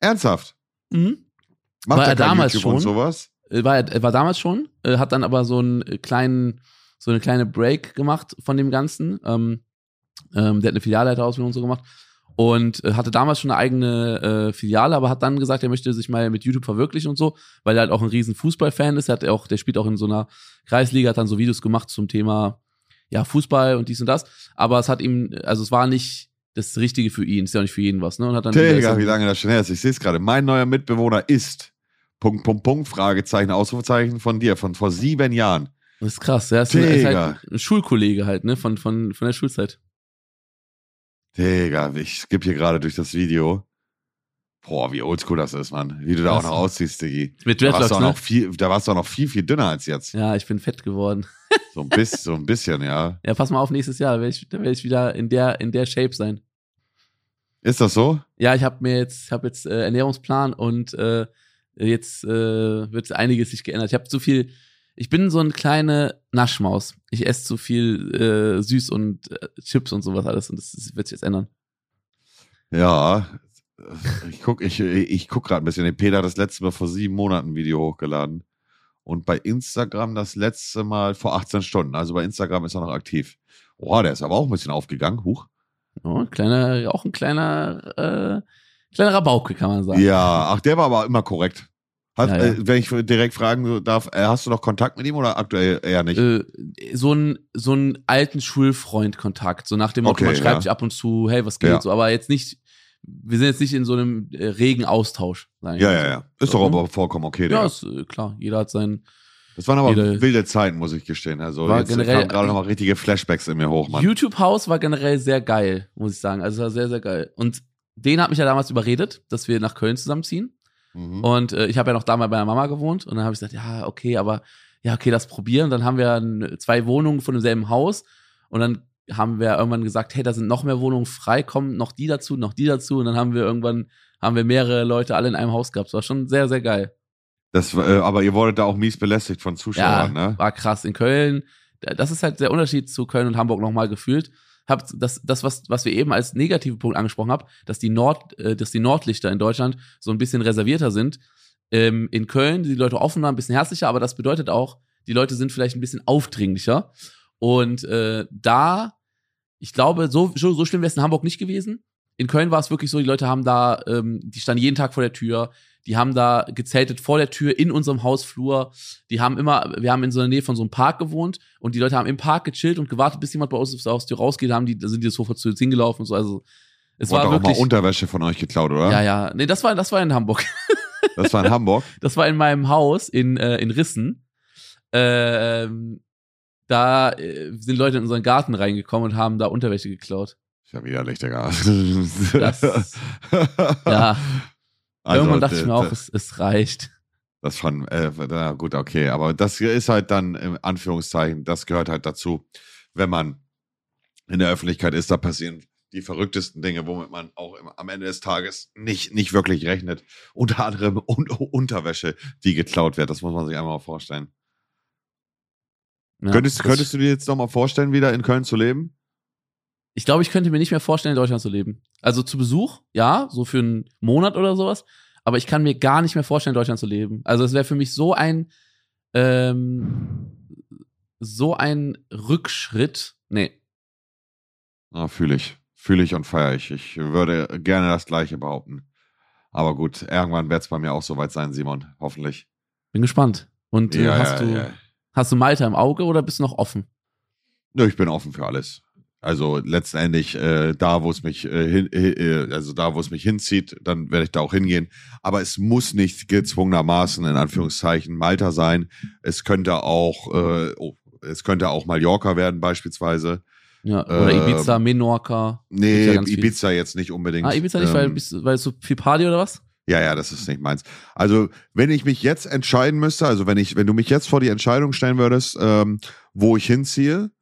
Ernsthaft? Mhm. Macht war er damals YouTube schon? Und sowas? War, er, war damals schon. Äh, hat dann aber so einen kleinen... so eine kleine Break gemacht von dem Ganzen. Ähm, ähm, der hat eine Filialleiterausbildung und so gemacht und äh, hatte damals schon eine eigene äh, Filiale, aber hat dann gesagt, er möchte sich mal mit YouTube verwirklichen und so, weil er halt auch ein riesen Fußballfan ist. Er hat auch, der spielt auch in so einer Kreisliga, hat dann so Videos gemacht zum Thema ja Fußball und dies und das. Aber es hat ihm, also es war nicht das Richtige für ihn, ist ja auch nicht für jeden was. Ne? Und hat dann Digga, wie lange das schon her ist, ich sehe es gerade. Mein neuer Mitbewohner ist Punkt, Punkt, Punkt, Fragezeichen, Ausrufezeichen von dir, von vor sieben Jahren. Das ist krass, der ist, ist halt ein Schulkollege halt, ne, von, von, von der Schulzeit. Digga, ich skippe hier gerade durch das Video. Boah, wie oldschool das ist, Mann. Wie du krass. Da auch noch aussiehst, Diggi. Mit Dreadlocks, da, ne? Da warst du auch noch viel, viel dünner als jetzt. Ja, ich bin fett geworden. So ein bisschen, so ein bisschen, ja. Ja, pass mal auf, nächstes Jahr, da werde ich, werd ich wieder in der, in der Shape sein. Ist das so? Ja, ich habe mir jetzt, hab jetzt äh, Ernährungsplan und äh, jetzt äh, wird einiges sich geändert. Ich habe zu viel... Ich bin so eine kleine Naschmaus. Ich esse zu viel äh, Süß und äh, Chips und sowas alles und das, das wird sich jetzt ändern. Ja, ich gucke ich, ich guck gerade ein bisschen. Der Peter hat das letzte Mal vor sieben Monaten ein Video hochgeladen. Und bei Instagram das letzte Mal vor achtzehn Stunden. Also bei Instagram ist er noch aktiv. Boah, der ist aber auch ein bisschen aufgegangen. Huch. Oh, kleiner, auch ein kleiner, äh, kleiner Rabauke, kann man sagen. Ja, ach, der war aber immer korrekt. Hat, ja, ja. Äh, wenn ich direkt fragen darf, äh, hast du noch Kontakt mit ihm oder aktuell eher nicht? Äh, so ein so einen alten Schulfreund-Kontakt. So nach dem Motto, okay, man schreibt sich ja. ab und zu, hey, was geht ja. so. Aber jetzt nicht, wir sind jetzt nicht in so einem äh, regen Austausch. Ja, ja, ja. Ist so, doch aber vollkommen okay. Ja, ist äh, klar. Jeder hat seinen... Das waren aber jede, wilde Zeiten, muss ich gestehen. Also jetzt kamen gerade nochmal richtige Flashbacks in mir hoch, Mann. YouTube-Haus war generell sehr geil, muss ich sagen. Also es war sehr, sehr geil. Und den hat mich ja damals überredet, dass wir nach Köln zusammenziehen. Mhm. Und äh, ich habe ja noch damals bei meiner Mama gewohnt. Und dann habe ich gesagt, ja, okay, aber ja, okay, das probieren. Und dann haben wir zwei Wohnungen von demselben Haus. Und dann haben wir irgendwann gesagt, hey, da sind noch mehr Wohnungen frei. Kommen noch die dazu, noch die dazu. Und dann haben wir irgendwann haben wir mehrere Leute alle in einem Haus gehabt. Das war schon sehr, sehr geil. Das, äh, aber ihr wurdet da auch mies belästigt von Zuschauern, ja, ne? War krass. In Köln, das ist halt der Unterschied zu Köln und Hamburg nochmal gefühlt. Hab das, das was, was wir eben als negativen Punkt angesprochen haben, dass die, Nord, äh, dass die Nordlichter in Deutschland so ein bisschen reservierter sind. Ähm, in Köln, die Leute offener, ein bisschen herzlicher, aber das bedeutet auch, die Leute sind vielleicht ein bisschen aufdringlicher. Und äh, da, ich glaube, so, so schlimm wäre es in Hamburg nicht gewesen. In Köln war es wirklich so, die Leute haben da, ähm, die standen jeden Tag vor der Tür, die haben da gezeltet vor der Tür in unserem Hausflur. Die haben immer, wir haben in so einer Nähe von so einem Park gewohnt und die Leute haben im Park gechillt und gewartet, bis jemand bei uns aus der Haustür rausgeht. Haben die, sind die sofort zu uns hingelaufen und so. Also es war wirklich. Auch mal Unterwäsche von euch geklaut, oder? Ja, ja. Nee, das war, das war in Hamburg. Das war in Hamburg? Das war in meinem Haus in äh, in Rissen. Ähm, da äh, sind Leute in unseren Garten reingekommen und haben da Unterwäsche geklaut. Ich hab widerlich, Digga. Das, ja. Also, irgendwann dachte ich mir auch, es, es reicht. Das fand, äh, na gut, okay. Aber das ist halt dann, in Anführungszeichen, das gehört halt dazu, wenn man in der Öffentlichkeit ist, da passieren die verrücktesten Dinge, womit man auch im, am Ende des Tages nicht, nicht wirklich rechnet. Unter anderem un- Unterwäsche, die geklaut wird. Das muss man sich einmal vorstellen. Ja, könntest, könntest du dir jetzt nochmal vorstellen, wieder in Köln zu leben? Ich glaube, ich könnte mir nicht mehr vorstellen, in Deutschland zu leben. Also zu Besuch, ja, so für einen Monat oder sowas. Aber ich kann mir gar nicht mehr vorstellen, in Deutschland zu leben. Also es wäre für mich so ein ähm, so ein Rückschritt. Nee. Ah, fühle ich. Fühle ich und feiere ich. Ich würde gerne das Gleiche behaupten. Aber gut, irgendwann wird es bei mir auch soweit sein, Simon. Hoffentlich. Bin gespannt. Und äh, ja, hast, ja, du, ja. hast du Malta im Auge oder bist du noch offen? Nö, ich bin offen für alles. Also letztendlich äh, da, wo es mich äh, hin, äh, also da, wo es mich hinzieht, dann werde ich da auch hingehen. Aber es muss nicht gezwungenermaßen in Anführungszeichen Malta sein. Es könnte auch, äh, oh, es könnte auch Mallorca werden beispielsweise. Ja, oder äh, Ibiza, Menorca. Nee, ja Ibiza viel. Jetzt nicht unbedingt. Ah, Ibiza nicht, ähm, weil, weil es so viel Party oder was? Ja, ja, das ist nicht meins. Also wenn ich mich jetzt entscheiden müsste, also wenn ich, wenn du mich jetzt vor die Entscheidung stellen würdest, ähm, wo ich hinziehe.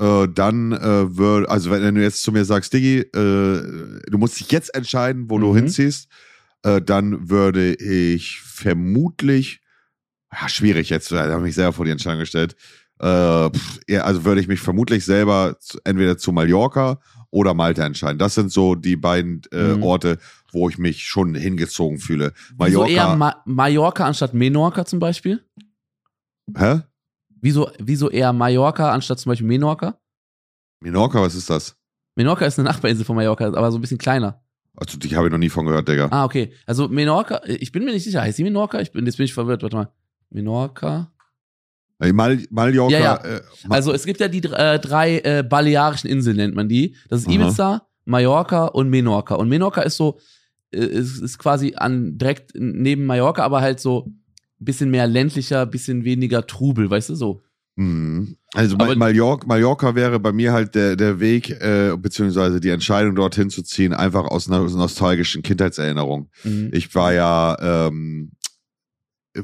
Äh, dann äh, würde, also wenn du jetzt zu mir sagst, Diggi, äh, du musst dich jetzt entscheiden, wo mhm. du hinziehst, äh, dann würde ich vermutlich, ja, schwierig jetzt, da habe ich mich selber vor die Entscheidung gestellt, äh, pff, ja, also würde ich mich vermutlich selber zu, entweder zu Mallorca oder Malta entscheiden. Das sind so die beiden äh, mhm. Orte, wo ich mich schon hingezogen fühle. Mallorca, wieso eher Ma- Mallorca anstatt Menorca zum Beispiel? Hä? Wieso, wieso eher Mallorca anstatt zum Beispiel Menorca? Menorca, was ist das? Menorca ist eine Nachbarinsel von Mallorca, aber so ein bisschen kleiner. Also, die habe ich noch nie von gehört, Digga. Ah, okay. Also, Menorca, ich bin mir nicht sicher. Heißt sie Menorca? Ich bin, jetzt bin ich verwirrt. Warte mal. Menorca? Mal, Mallorca. Ja, ja. Äh, Ma- also, es gibt ja die äh, drei äh, balearischen Inseln, nennt man die. Das ist Ibiza, aha. Mallorca und Menorca. Und Menorca ist so, äh, ist, ist quasi an, direkt neben Mallorca, aber halt so. Bisschen mehr ländlicher, bisschen weniger Trubel, weißt du, so. Mhm. Also Mallorca, Mallorca wäre bei mir halt der, der Weg, äh, beziehungsweise die Entscheidung dorthin zu ziehen, einfach aus einer nostalgischen Kindheitserinnerung. Mhm. Ich war ja ähm,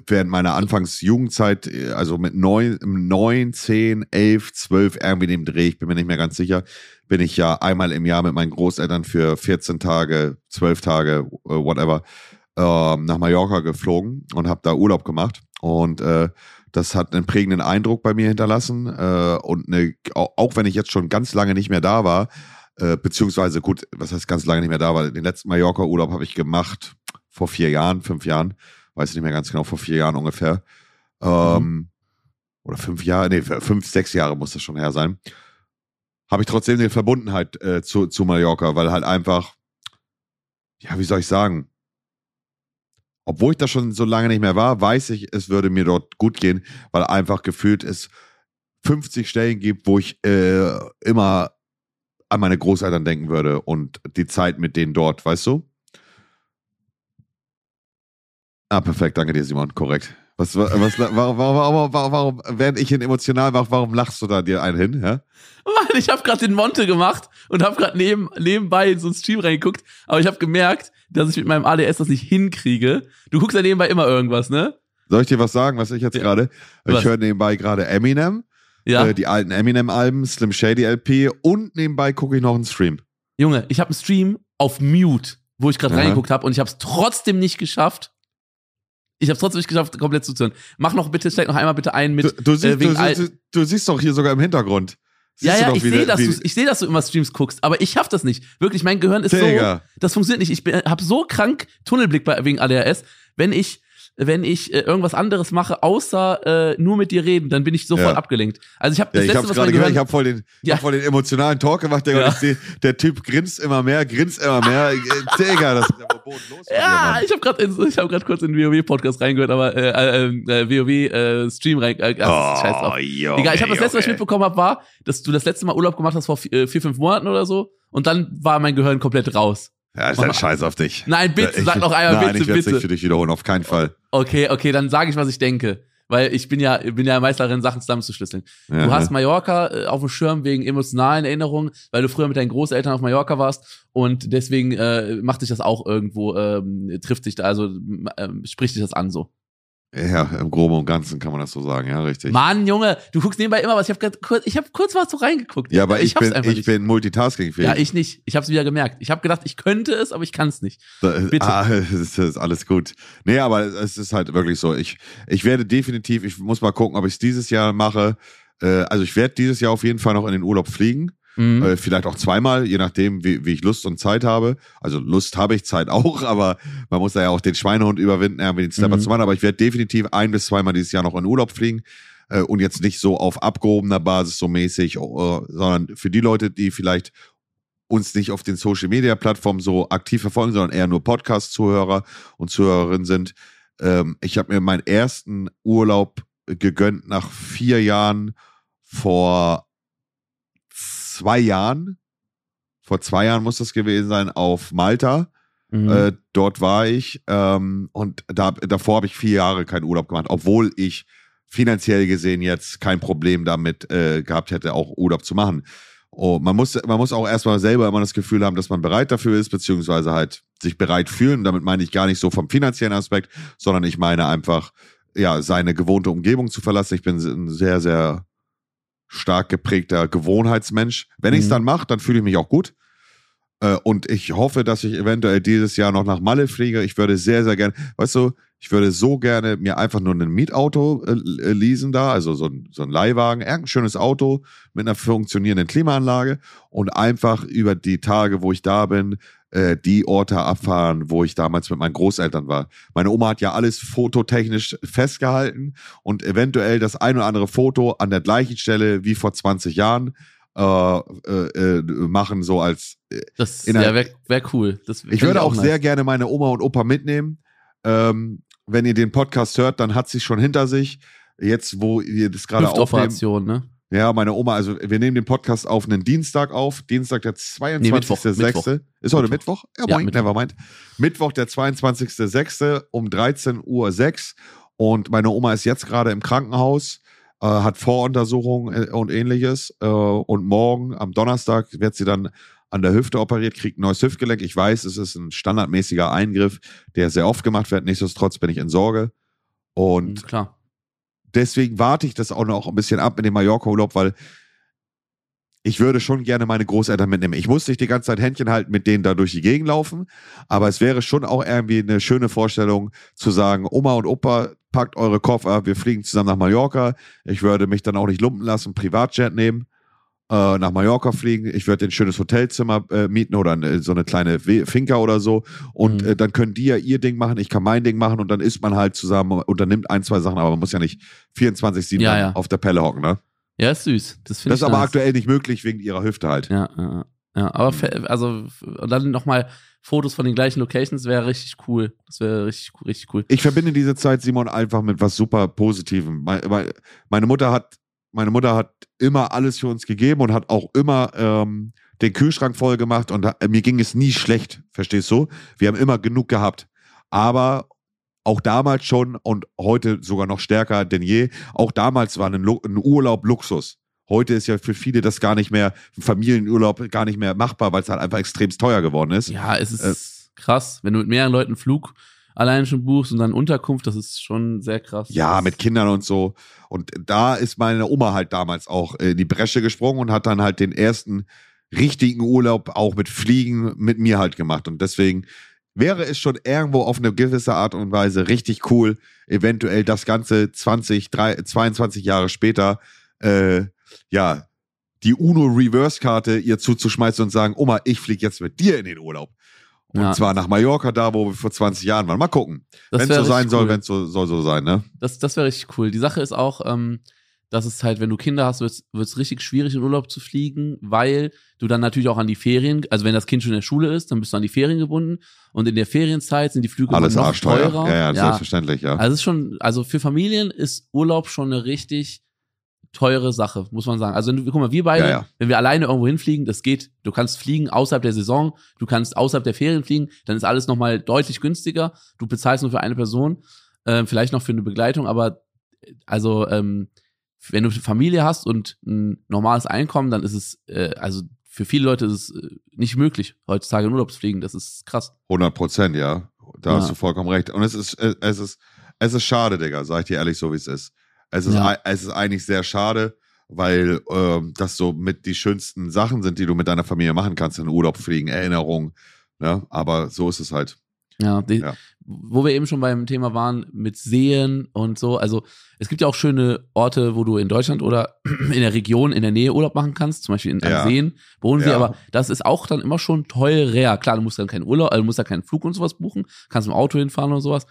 während meiner Anfangsjugendzeit, also mit neun, neun, zehn, elf, zwölf, irgendwie dem Dreh, ich bin mir nicht mehr ganz sicher, bin ich ja einmal im Jahr mit meinen Großeltern für vierzehn Tage, zwölf Tage, whatever, nach Mallorca geflogen und habe da Urlaub gemacht und äh, das hat einen prägenden Eindruck bei mir hinterlassen äh, und eine, auch wenn ich jetzt schon ganz lange nicht mehr da war, Äh, beziehungsweise, gut, was heißt ganz lange nicht mehr da, weil den letzten Mallorca-Urlaub habe ich gemacht vor vier Jahren, fünf Jahren, weiß ich nicht mehr ganz genau, vor vier Jahren ungefähr. Ähm, mhm. Oder fünf Jahre, nee, fünf, sechs Jahre muss das schon her sein. Habe ich trotzdem eine Verbundenheit äh, zu, zu Mallorca, weil halt einfach, ja, wie soll ich sagen, obwohl ich da schon so lange nicht mehr war, weiß ich, es würde mir dort gut gehen, weil einfach gefühlt es fünfzig Stellen gibt, wo ich äh, immer an meine Großeltern denken würde und die Zeit mit denen dort, weißt du? Ah, perfekt, danke dir, Simon, korrekt. Was, was, warum, warum, warum, warum, während ich ihn emotional mache, warum lachst du da dir einen hin? Ja? Mann, ich habe gerade den Monte gemacht und habe gerade neben, nebenbei in so einen Stream reingeguckt, aber ich habe gemerkt, dass ich mit meinem A D S das nicht hinkriege. Du guckst ja nebenbei immer irgendwas, ne? Soll ich dir was sagen, was ich jetzt gerade? Ich höre nebenbei gerade Eminem, ja. äh, die alten Eminem-Alben, Slim Shady L P und nebenbei gucke ich noch einen Stream. Junge, ich habe einen Stream auf Mute, wo ich gerade reingeguckt habe und ich habe es trotzdem nicht geschafft, Ich habe es trotzdem nicht geschafft, komplett zuzuhören. Mach noch bitte, steig noch einmal bitte ein mit... Du, du, siehst, äh, wegen du, du, du siehst doch hier sogar im Hintergrund. Siehst ja, ja, du doch ich sehe, dass, seh, dass du immer Streams guckst, aber ich schaff das nicht. Wirklich, mein Gehirn ist Digga. so... Das funktioniert nicht. Ich habe so krank Tunnelblick bei, wegen A D H S. Wenn ich, wenn ich äh, irgendwas anderes mache, außer äh, nur mit dir reden, dann bin ich sofort ja. abgelenkt. Also ich habe das ja, letzte, ich was gerade gehört, ich habe voll, ja. hab voll den emotionalen Talk gemacht, Digga, ja. und ich seh, der Typ grinst immer mehr, grinst immer mehr. Digga, das ist ja bodenlos. Ja, ich habe gerade hab kurz in den WoW-Podcast reingehört, aber äh, äh, äh, WoW-Stream äh, rein. Äh, ach, oh, scheiß drauf. Junge, Digga, ich habe das letzte, Junge. was ich mitbekommen habe, war, dass du das letzte Mal Urlaub gemacht hast vor vier, fünf Monaten oder so und dann war mein Gehirn komplett raus. Ja, ist ein Scheiß auf dich. Nein, bitte, ich, sag noch einmal, nein, bitte, ich bitte. Ich werde es nicht für dich wiederholen, auf keinen Fall. Okay, okay, dann sage ich, was ich denke. Weil ich bin ja, bin ja Meisterin, Sachen zusammenzuschlüsseln. Ja. Du hast Mallorca auf dem Schirm wegen emotionalen Erinnerungen, weil du früher mit deinen Großeltern auf Mallorca warst und deswegen äh, macht dich das auch irgendwo, ähm, trifft dich da, also äh, spricht dich das an so. Ja, im Groben und Ganzen kann man das so sagen, ja, richtig. Mann, Junge, du guckst nebenbei immer was. Ich habe kurz, ich hab kurz was so reingeguckt. Ja, aber ich, ich, bin, ich nicht. bin multitaskingfähig. Ja, ich nicht. Ich habe es wieder gemerkt. Ich habe gedacht, ich könnte es, aber ich kann es nicht. Bitte. Ah, das ist alles gut. Nee, aber es ist halt wirklich so. Ich, ich werde definitiv, ich muss mal gucken, ob ich es dieses Jahr mache. Also ich werde dieses Jahr auf jeden Fall noch in den Urlaub fliegen. Mhm. Vielleicht auch zweimal, je nachdem, wie, wie ich Lust und Zeit habe. Also Lust habe ich, Zeit auch, aber man muss da ja auch den Schweinehund überwinden, irgendwie den Stepper mhm. zu machen. Aber ich werde definitiv ein- bis zweimal dieses Jahr noch in Urlaub fliegen äh, und jetzt nicht so auf abgehobener Basis so mäßig, äh, sondern für die Leute, die vielleicht uns nicht auf den Social-Media-Plattformen so aktiv verfolgen, sondern eher nur Podcast-Zuhörer und Zuhörerinnen sind. Ähm, ich habe mir meinen ersten Urlaub gegönnt nach vier Jahren vor... zwei Jahren, vor zwei Jahren muss das gewesen sein, auf Malta. Mhm. Äh, dort war ich ähm, und da, davor habe ich vier Jahre keinen Urlaub gemacht, obwohl ich finanziell gesehen jetzt kein Problem damit äh, gehabt hätte, auch Urlaub zu machen. Oh, man muss, man muss auch erstmal selber immer das Gefühl haben, dass man bereit dafür ist, beziehungsweise halt sich bereit fühlen. Damit meine ich gar nicht so vom finanziellen Aspekt, sondern ich meine einfach, ja, seine gewohnte Umgebung zu verlassen. Ich bin ein sehr, sehr stark geprägter Gewohnheitsmensch. Wenn mhm. ich es dann mache, dann fühle ich mich auch gut. Äh, und ich hoffe, dass ich eventuell dieses Jahr noch nach Malle fliege. Ich würde sehr, sehr gerne, weißt du, ich würde so gerne mir einfach nur ein Mietauto äh, leasen da, also so, so ein Leihwagen, irgendein schönes Auto mit einer funktionierenden Klimaanlage und einfach über die Tage, wo ich da bin, äh, die Orte abfahren, wo ich damals mit meinen Großeltern war. Meine Oma hat ja alles fototechnisch festgehalten und eventuell das ein oder andere Foto an der gleichen Stelle wie vor zwanzig Jahren äh, äh, machen, so als... Äh, das ja, wäre wär cool. Das ich würde auch, auch sehr gerne meine Oma und Opa mitnehmen. Ähm, Wenn ihr den Podcast hört, dann hat sie schon hinter sich. Jetzt, wo ihr das gerade aufnehmen. Ne? Ja, meine Oma, also wir nehmen den Podcast auf einen Dienstag auf. Dienstag, der zweiundzwanzigste sechste Nee, ist heute Mittwoch? Mittwoch? Ja, ja Mittwoch. Nevermind. Mittwoch, der zweiundzwanzigste sechste um dreizehn Uhr sechs Und meine Oma ist jetzt gerade im Krankenhaus, äh, hat Voruntersuchungen und ähnliches. Äh, und morgen, am Donnerstag, wird sie dann an der Hüfte operiert, kriegt ein neues Hüftgelenk. Ich weiß, es ist ein standardmäßiger Eingriff, der sehr oft gemacht wird. Nichtsdestotrotz bin ich in Sorge. Und klar, deswegen warte ich das auch noch ein bisschen ab mit dem Mallorca-Urlaub, weil ich würde schon gerne meine Großeltern mitnehmen. Ich muss nicht die ganze Zeit Händchen halten, mit denen da durch die Gegend laufen. Aber es wäre schon auch irgendwie eine schöne Vorstellung zu sagen, Oma und Opa, packt eure Koffer, wir fliegen zusammen nach Mallorca. Ich würde mich dann auch nicht lumpen lassen, Privatjet nehmen. äh, nach Mallorca fliegen, ich werde ein schönes Hotelzimmer äh, mieten oder eine, so eine kleine We- Finca oder so und mhm. äh, dann können die ja ihr Ding machen, ich kann mein Ding machen und dann isst man halt zusammen, unternimmt ein, zwei Sachen, aber man muss ja nicht vierundzwanzig sieben ja, ja. auf der Pelle hocken, ne? Ja, ist süß. Das, das ist aber nice. Aktuell nicht möglich wegen ihrer Hüfte halt. Ja, ja, ja. Aber f- also f- dann nochmal Fotos von den gleichen Locations wäre richtig cool. Das wäre richtig, richtig cool. Ich verbinde diese Zeit, Simon, einfach mit was super Positivem. Meine Mutter hat, meine Mutter hat immer alles für uns gegeben und hat auch immer ähm, den Kühlschrank voll gemacht und äh, mir ging es nie schlecht, verstehst du? Wir haben immer genug gehabt. Aber auch damals schon und heute sogar noch stärker denn je. Auch damals war ein, Lu- ein Urlaub Luxus. Heute ist ja für viele das gar nicht mehr, Familienurlaub gar nicht mehr machbar, weil es halt einfach extremst teuer geworden ist. Ja, es ist äh, krass. Wenn du mit mehreren Leuten einen Flug allein schon buchst und dann Unterkunft, das ist schon sehr krass. Ja, mit Kindern und so. Und da ist meine Oma halt damals auch in die Bresche gesprungen und hat dann halt den ersten richtigen Urlaub auch mit Fliegen mit mir halt gemacht. Und deswegen wäre es schon irgendwo auf eine gewisse Art und Weise richtig cool, eventuell das Ganze zwanzig, dreißig, zweiundzwanzig Jahre später, äh, ja, die UNO-Reverse-Karte ihr zuzuschmeißen und sagen, Oma, ich fliege jetzt mit dir in den Urlaub. Und ja. zwar nach Mallorca, da wo wir vor zwanzig Jahren waren. Mal gucken. Wenn es so sein soll, cool. wenn es so soll, so sein, ne? Das, das wäre richtig cool. Die Sache ist auch, ähm, dass es halt, wenn du Kinder hast, wird es richtig schwierig, in Urlaub zu fliegen, weil du dann natürlich auch an die Ferien, also wenn das Kind schon in der Schule ist, dann bist du an die Ferien gebunden und in der Ferienzeit sind die Flüge alles noch arschteuer. Teurer. Ja, ja, ja, selbstverständlich, ja. Also, es ist schon, also für Familien ist Urlaub schon eine richtig teure Sache, muss man sagen. Also guck mal, wir beide, ja, ja. wenn wir alleine irgendwo hinfliegen, das geht. Du kannst fliegen außerhalb der Saison, du kannst außerhalb der Ferien fliegen, dann ist alles nochmal deutlich günstiger. Du bezahlst nur für eine Person, äh, vielleicht noch für eine Begleitung, aber also ähm, wenn du eine Familie hast und ein normales Einkommen, dann ist es, äh, also für viele Leute ist es äh, nicht möglich, heutzutage in Urlaub zu fliegen. Das ist krass. hundert Prozent, ja. Da ja. hast du vollkommen recht. Und es ist, es ist, es ist schade, Digga, sag ich dir ehrlich, so wie es ist. Es ist, ja. es ist eigentlich sehr schade, weil ähm, das so mit die schönsten Sachen sind, die du mit deiner Familie machen kannst, in Urlaub fliegen, Erinnerungen, ne? Aber so ist es halt. Ja, die, ja, wo wir eben schon beim Thema waren mit Seen und so, also es gibt ja auch schöne Orte, wo du in Deutschland oder in der Region, in der Nähe Urlaub machen kannst, zum Beispiel in ja. Seen, Bodensee, ja. aber das ist auch dann immer schon teurer. Klar, du musst dann keinen Urlaub, also du musst da keinen Flug und sowas buchen, kannst im Auto hinfahren oder sowas.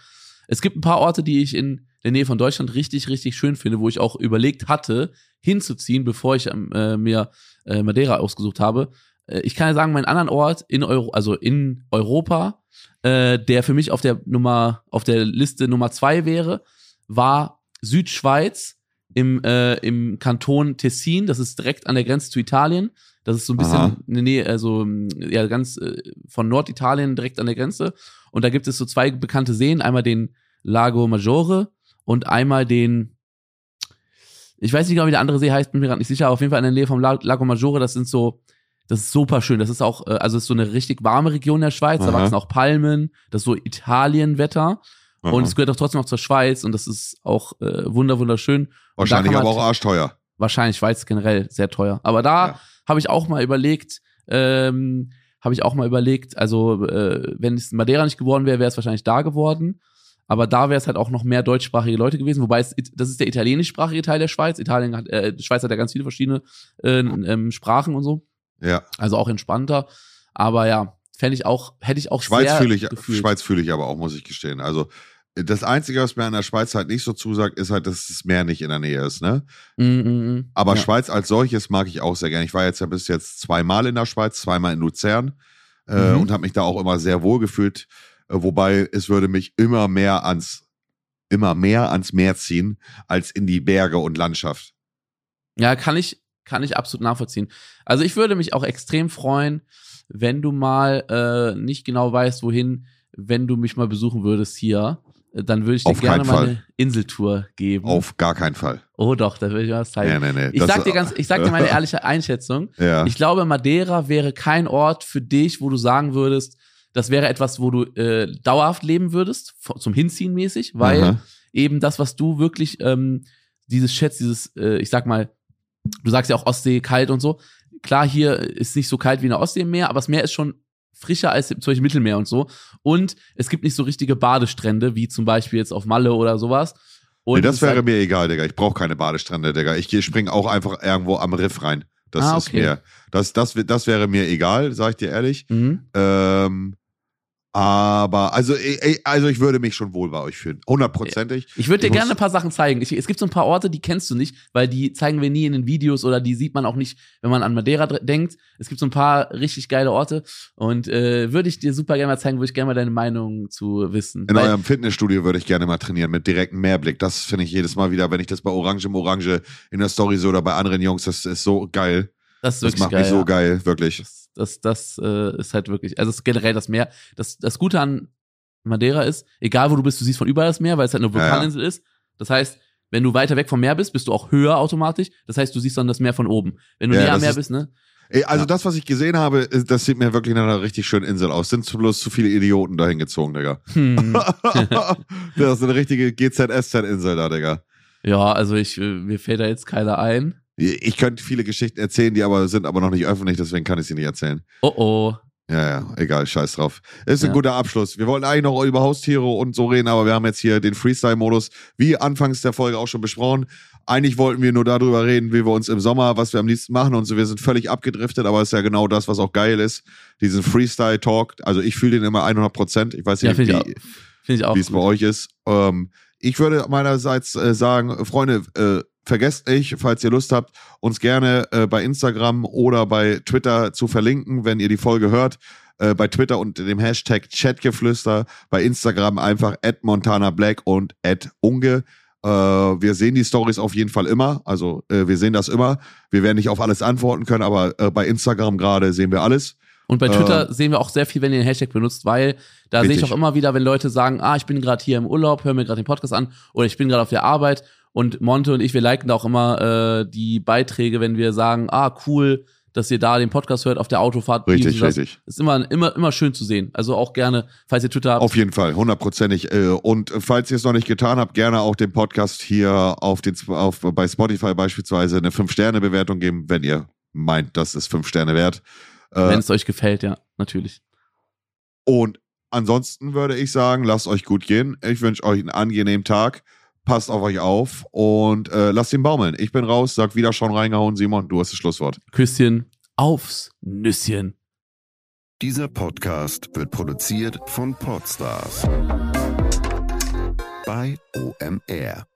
Es gibt ein paar Orte, die ich in der Nähe von Deutschland richtig, richtig schön finde, wo ich auch überlegt hatte, hinzuziehen, bevor ich äh, mir äh, Madeira ausgesucht habe. Äh, ich kann ja sagen, mein anderen Ort in Euro, also in Europa, äh, der für mich auf der Nummer, auf der Liste Nummer zwei wäre, war Südschweiz im, äh, im Kanton Tessin. Das ist direkt an der Grenze zu Italien. Das ist so ein bisschen Aha. in der Nähe, also ja, ganz äh, von Norditalien direkt an der Grenze. Und da gibt es so zwei bekannte Seen, einmal den Lago Maggiore und einmal den, ich weiß nicht genau, wie der andere See heißt, bin mir gerade nicht sicher, aber auf jeden Fall in der Nähe vom Lago Maggiore, das sind so, das ist super schön, das ist auch, also ist so eine richtig warme Region der Schweiz, Aha. da wachsen auch Palmen, das ist so Italienwetter Aha. und es gehört auch trotzdem noch zur Schweiz und das ist auch äh, wunder wunderschön. Wahrscheinlich aber halt, auch arschteuer. Wahrscheinlich, Schweiz generell sehr teuer, aber da ja. habe ich auch mal überlegt, ähm, habe ich auch mal überlegt, also äh, wenn es in Madeira nicht geworden wäre, wäre es wahrscheinlich da geworden. Aber da wäre es halt auch noch mehr deutschsprachige Leute gewesen, wobei es, das ist der italienischsprachige Teil der Schweiz. Italien hat, äh, die Schweiz hat ja ganz viele verschiedene äh, ähm, Sprachen und so. Ja. Also auch entspannter. Aber ja, fände ich auch, hätte ich auch Schweiz sehr fühle ich, gefühlt. Schweiz fühle ich aber auch, muss ich gestehen. Also das Einzige, was mir an der Schweiz halt nicht so zusagt, ist halt, dass das Meer nicht in der Nähe ist, ne? Mm-mm. Aber ja. Schweiz als solches mag ich auch sehr gerne. Ich war jetzt ja bis jetzt zweimal in der Schweiz, zweimal in Luzern äh, mhm. und habe mich da auch immer sehr wohl gefühlt. Wobei es würde mich immer mehr ans, immer mehr ans Meer ziehen, als in die Berge und Landschaft. Ja, kann ich, kann ich absolut nachvollziehen. Also ich würde mich auch extrem freuen, wenn du mal äh, nicht genau weißt, wohin, wenn du mich mal besuchen würdest hier, dann würde ich dir auf gerne mal eine Inseltour geben. Auf gar keinen Fall. Oh doch, da würde ich was zeigen. Nee, nee, nee. Ich sag dir ganz, ich sag dir meine ehrliche Einschätzung. Ja. Ich glaube, Madeira wäre kein Ort für dich, wo du sagen würdest, das wäre etwas, wo du äh, dauerhaft leben würdest, v- zum Hinziehen mäßig, weil Aha. eben das, was du wirklich, ähm, dieses Schätz, dieses, äh, ich sag mal, du sagst ja auch Ostsee kalt und so. Klar, hier ist nicht so kalt wie in der Ostsee im Meer, aber das Meer ist schon frischer als zum Beispiel Mittelmeer und so. Und es gibt nicht so richtige Badestrände, wie zum Beispiel jetzt auf Malle oder sowas. Und nee, das wäre halt mir egal, Digga. Ich brauche keine Badestrände, Digga. Ich springe auch einfach irgendwo am Riff rein. Das ah, okay. ist mir, das, das, das wäre mir egal, sag ich dir ehrlich. Mhm. Ähm, aber, also, also ich würde mich schon wohl bei euch fühlen. Hundertprozentig. Ich würde dir gerne ein paar Sachen zeigen. Ich, es gibt so ein paar Orte, die kennst du nicht, weil die zeigen wir nie in den Videos oder die sieht man auch nicht, wenn man an Madeira denkt. Es gibt so ein paar richtig geile Orte und äh, würde ich dir super gerne mal zeigen, würde ich gerne mal deine Meinung zu wissen. In weil, eurem Fitnessstudio würde ich gerne mal trainieren mit direktem Meerblick. Das finde ich jedes Mal wieder, wenn ich das bei Orange im Orange in der Story so oder bei anderen Jungs, das ist so geil. Das ist wirklich geil. Das macht mich geil, so ja. geil, wirklich. Das Das, das äh, ist halt wirklich, also ist generell das Meer. Das, das Gute an Madeira ist, egal wo du bist, du siehst von überall das Meer, weil es halt eine Vulkaninsel ja, ja. ist. Das heißt, wenn du weiter weg vom Meer bist, bist du auch höher automatisch. Das heißt, du siehst dann das Meer von oben. Wenn du ja, näher am Meer ist, bist, ne? Ey, also ja. das, was ich gesehen habe, das sieht mir wirklich nach einer richtig schönen Insel aus. Sind bloß zu viele Idioten dahin gezogen, Digga. Hm. Das ist eine richtige G Z S Z-Insel da, Digga. Ja, also ich, mir fällt da jetzt keiner ein. Ich könnte viele Geschichten erzählen, die aber sind aber noch nicht öffentlich, deswegen kann ich sie nicht erzählen. Oh oh. Ja, ja, egal, scheiß drauf. Ist ein ja. guter Abschluss. Wir wollten eigentlich noch über Haustiere und so reden, aber wir haben jetzt hier den Freestyle-Modus, wie anfangs der Folge auch schon besprochen. Eigentlich wollten wir nur darüber reden, wie wir uns im Sommer, was wir am liebsten machen und so. Wir sind völlig abgedriftet, aber ist ja genau das, was auch geil ist. Diesen Freestyle-Talk, also ich fühle den immer hundert Prozent. Ich weiß nicht, ja, wie es bei euch ist. Ähm, ich würde meinerseits äh, sagen, Freunde, äh, vergesst nicht, falls ihr Lust habt, uns gerne äh, bei Instagram oder bei Twitter zu verlinken, wenn ihr die Folge hört. Äh, bei Twitter unter dem Hashtag Chatgeflüster. Bei Instagram einfach at montanablack und at unge. Äh, wir sehen die Stories auf jeden Fall immer. Also äh, wir sehen das immer. Wir werden nicht auf alles antworten können, aber äh, bei Instagram gerade sehen wir alles. Und bei Twitter äh, sehen wir auch sehr viel, wenn ihr den Hashtag benutzt, weil da sehe ich auch immer wieder, wenn Leute sagen, ah, ich bin gerade hier im Urlaub, höre mir gerade den Podcast an oder ich bin gerade auf der Arbeit. Und Monte und ich, wir liken da auch immer äh, die Beiträge, wenn wir sagen, ah, cool, dass ihr da den Podcast hört auf der Autofahrt. Richtig, richtig. Ist immer, immer, immer schön zu sehen. Also auch gerne, falls ihr Twitter habt. Auf jeden Fall, hundertprozentig. Und falls ihr es noch nicht getan habt, gerne auch dem Podcast hier auf den, auf, bei Spotify beispielsweise eine fünf Sterne Bewertung geben, wenn ihr meint, das ist fünf Sterne wert. Wenn äh, es euch gefällt, ja, natürlich. Und ansonsten würde ich sagen, lasst euch gut gehen. Ich wünsche euch einen angenehmen Tag. Passt auf euch auf und äh, lasst ihn baumeln. Ich bin raus, sag wieder schon reingehauen. Simon, du hast das Schlusswort. Küsschen aufs Nüsschen. Dieser Podcast wird produziert von Podstars bei O M R.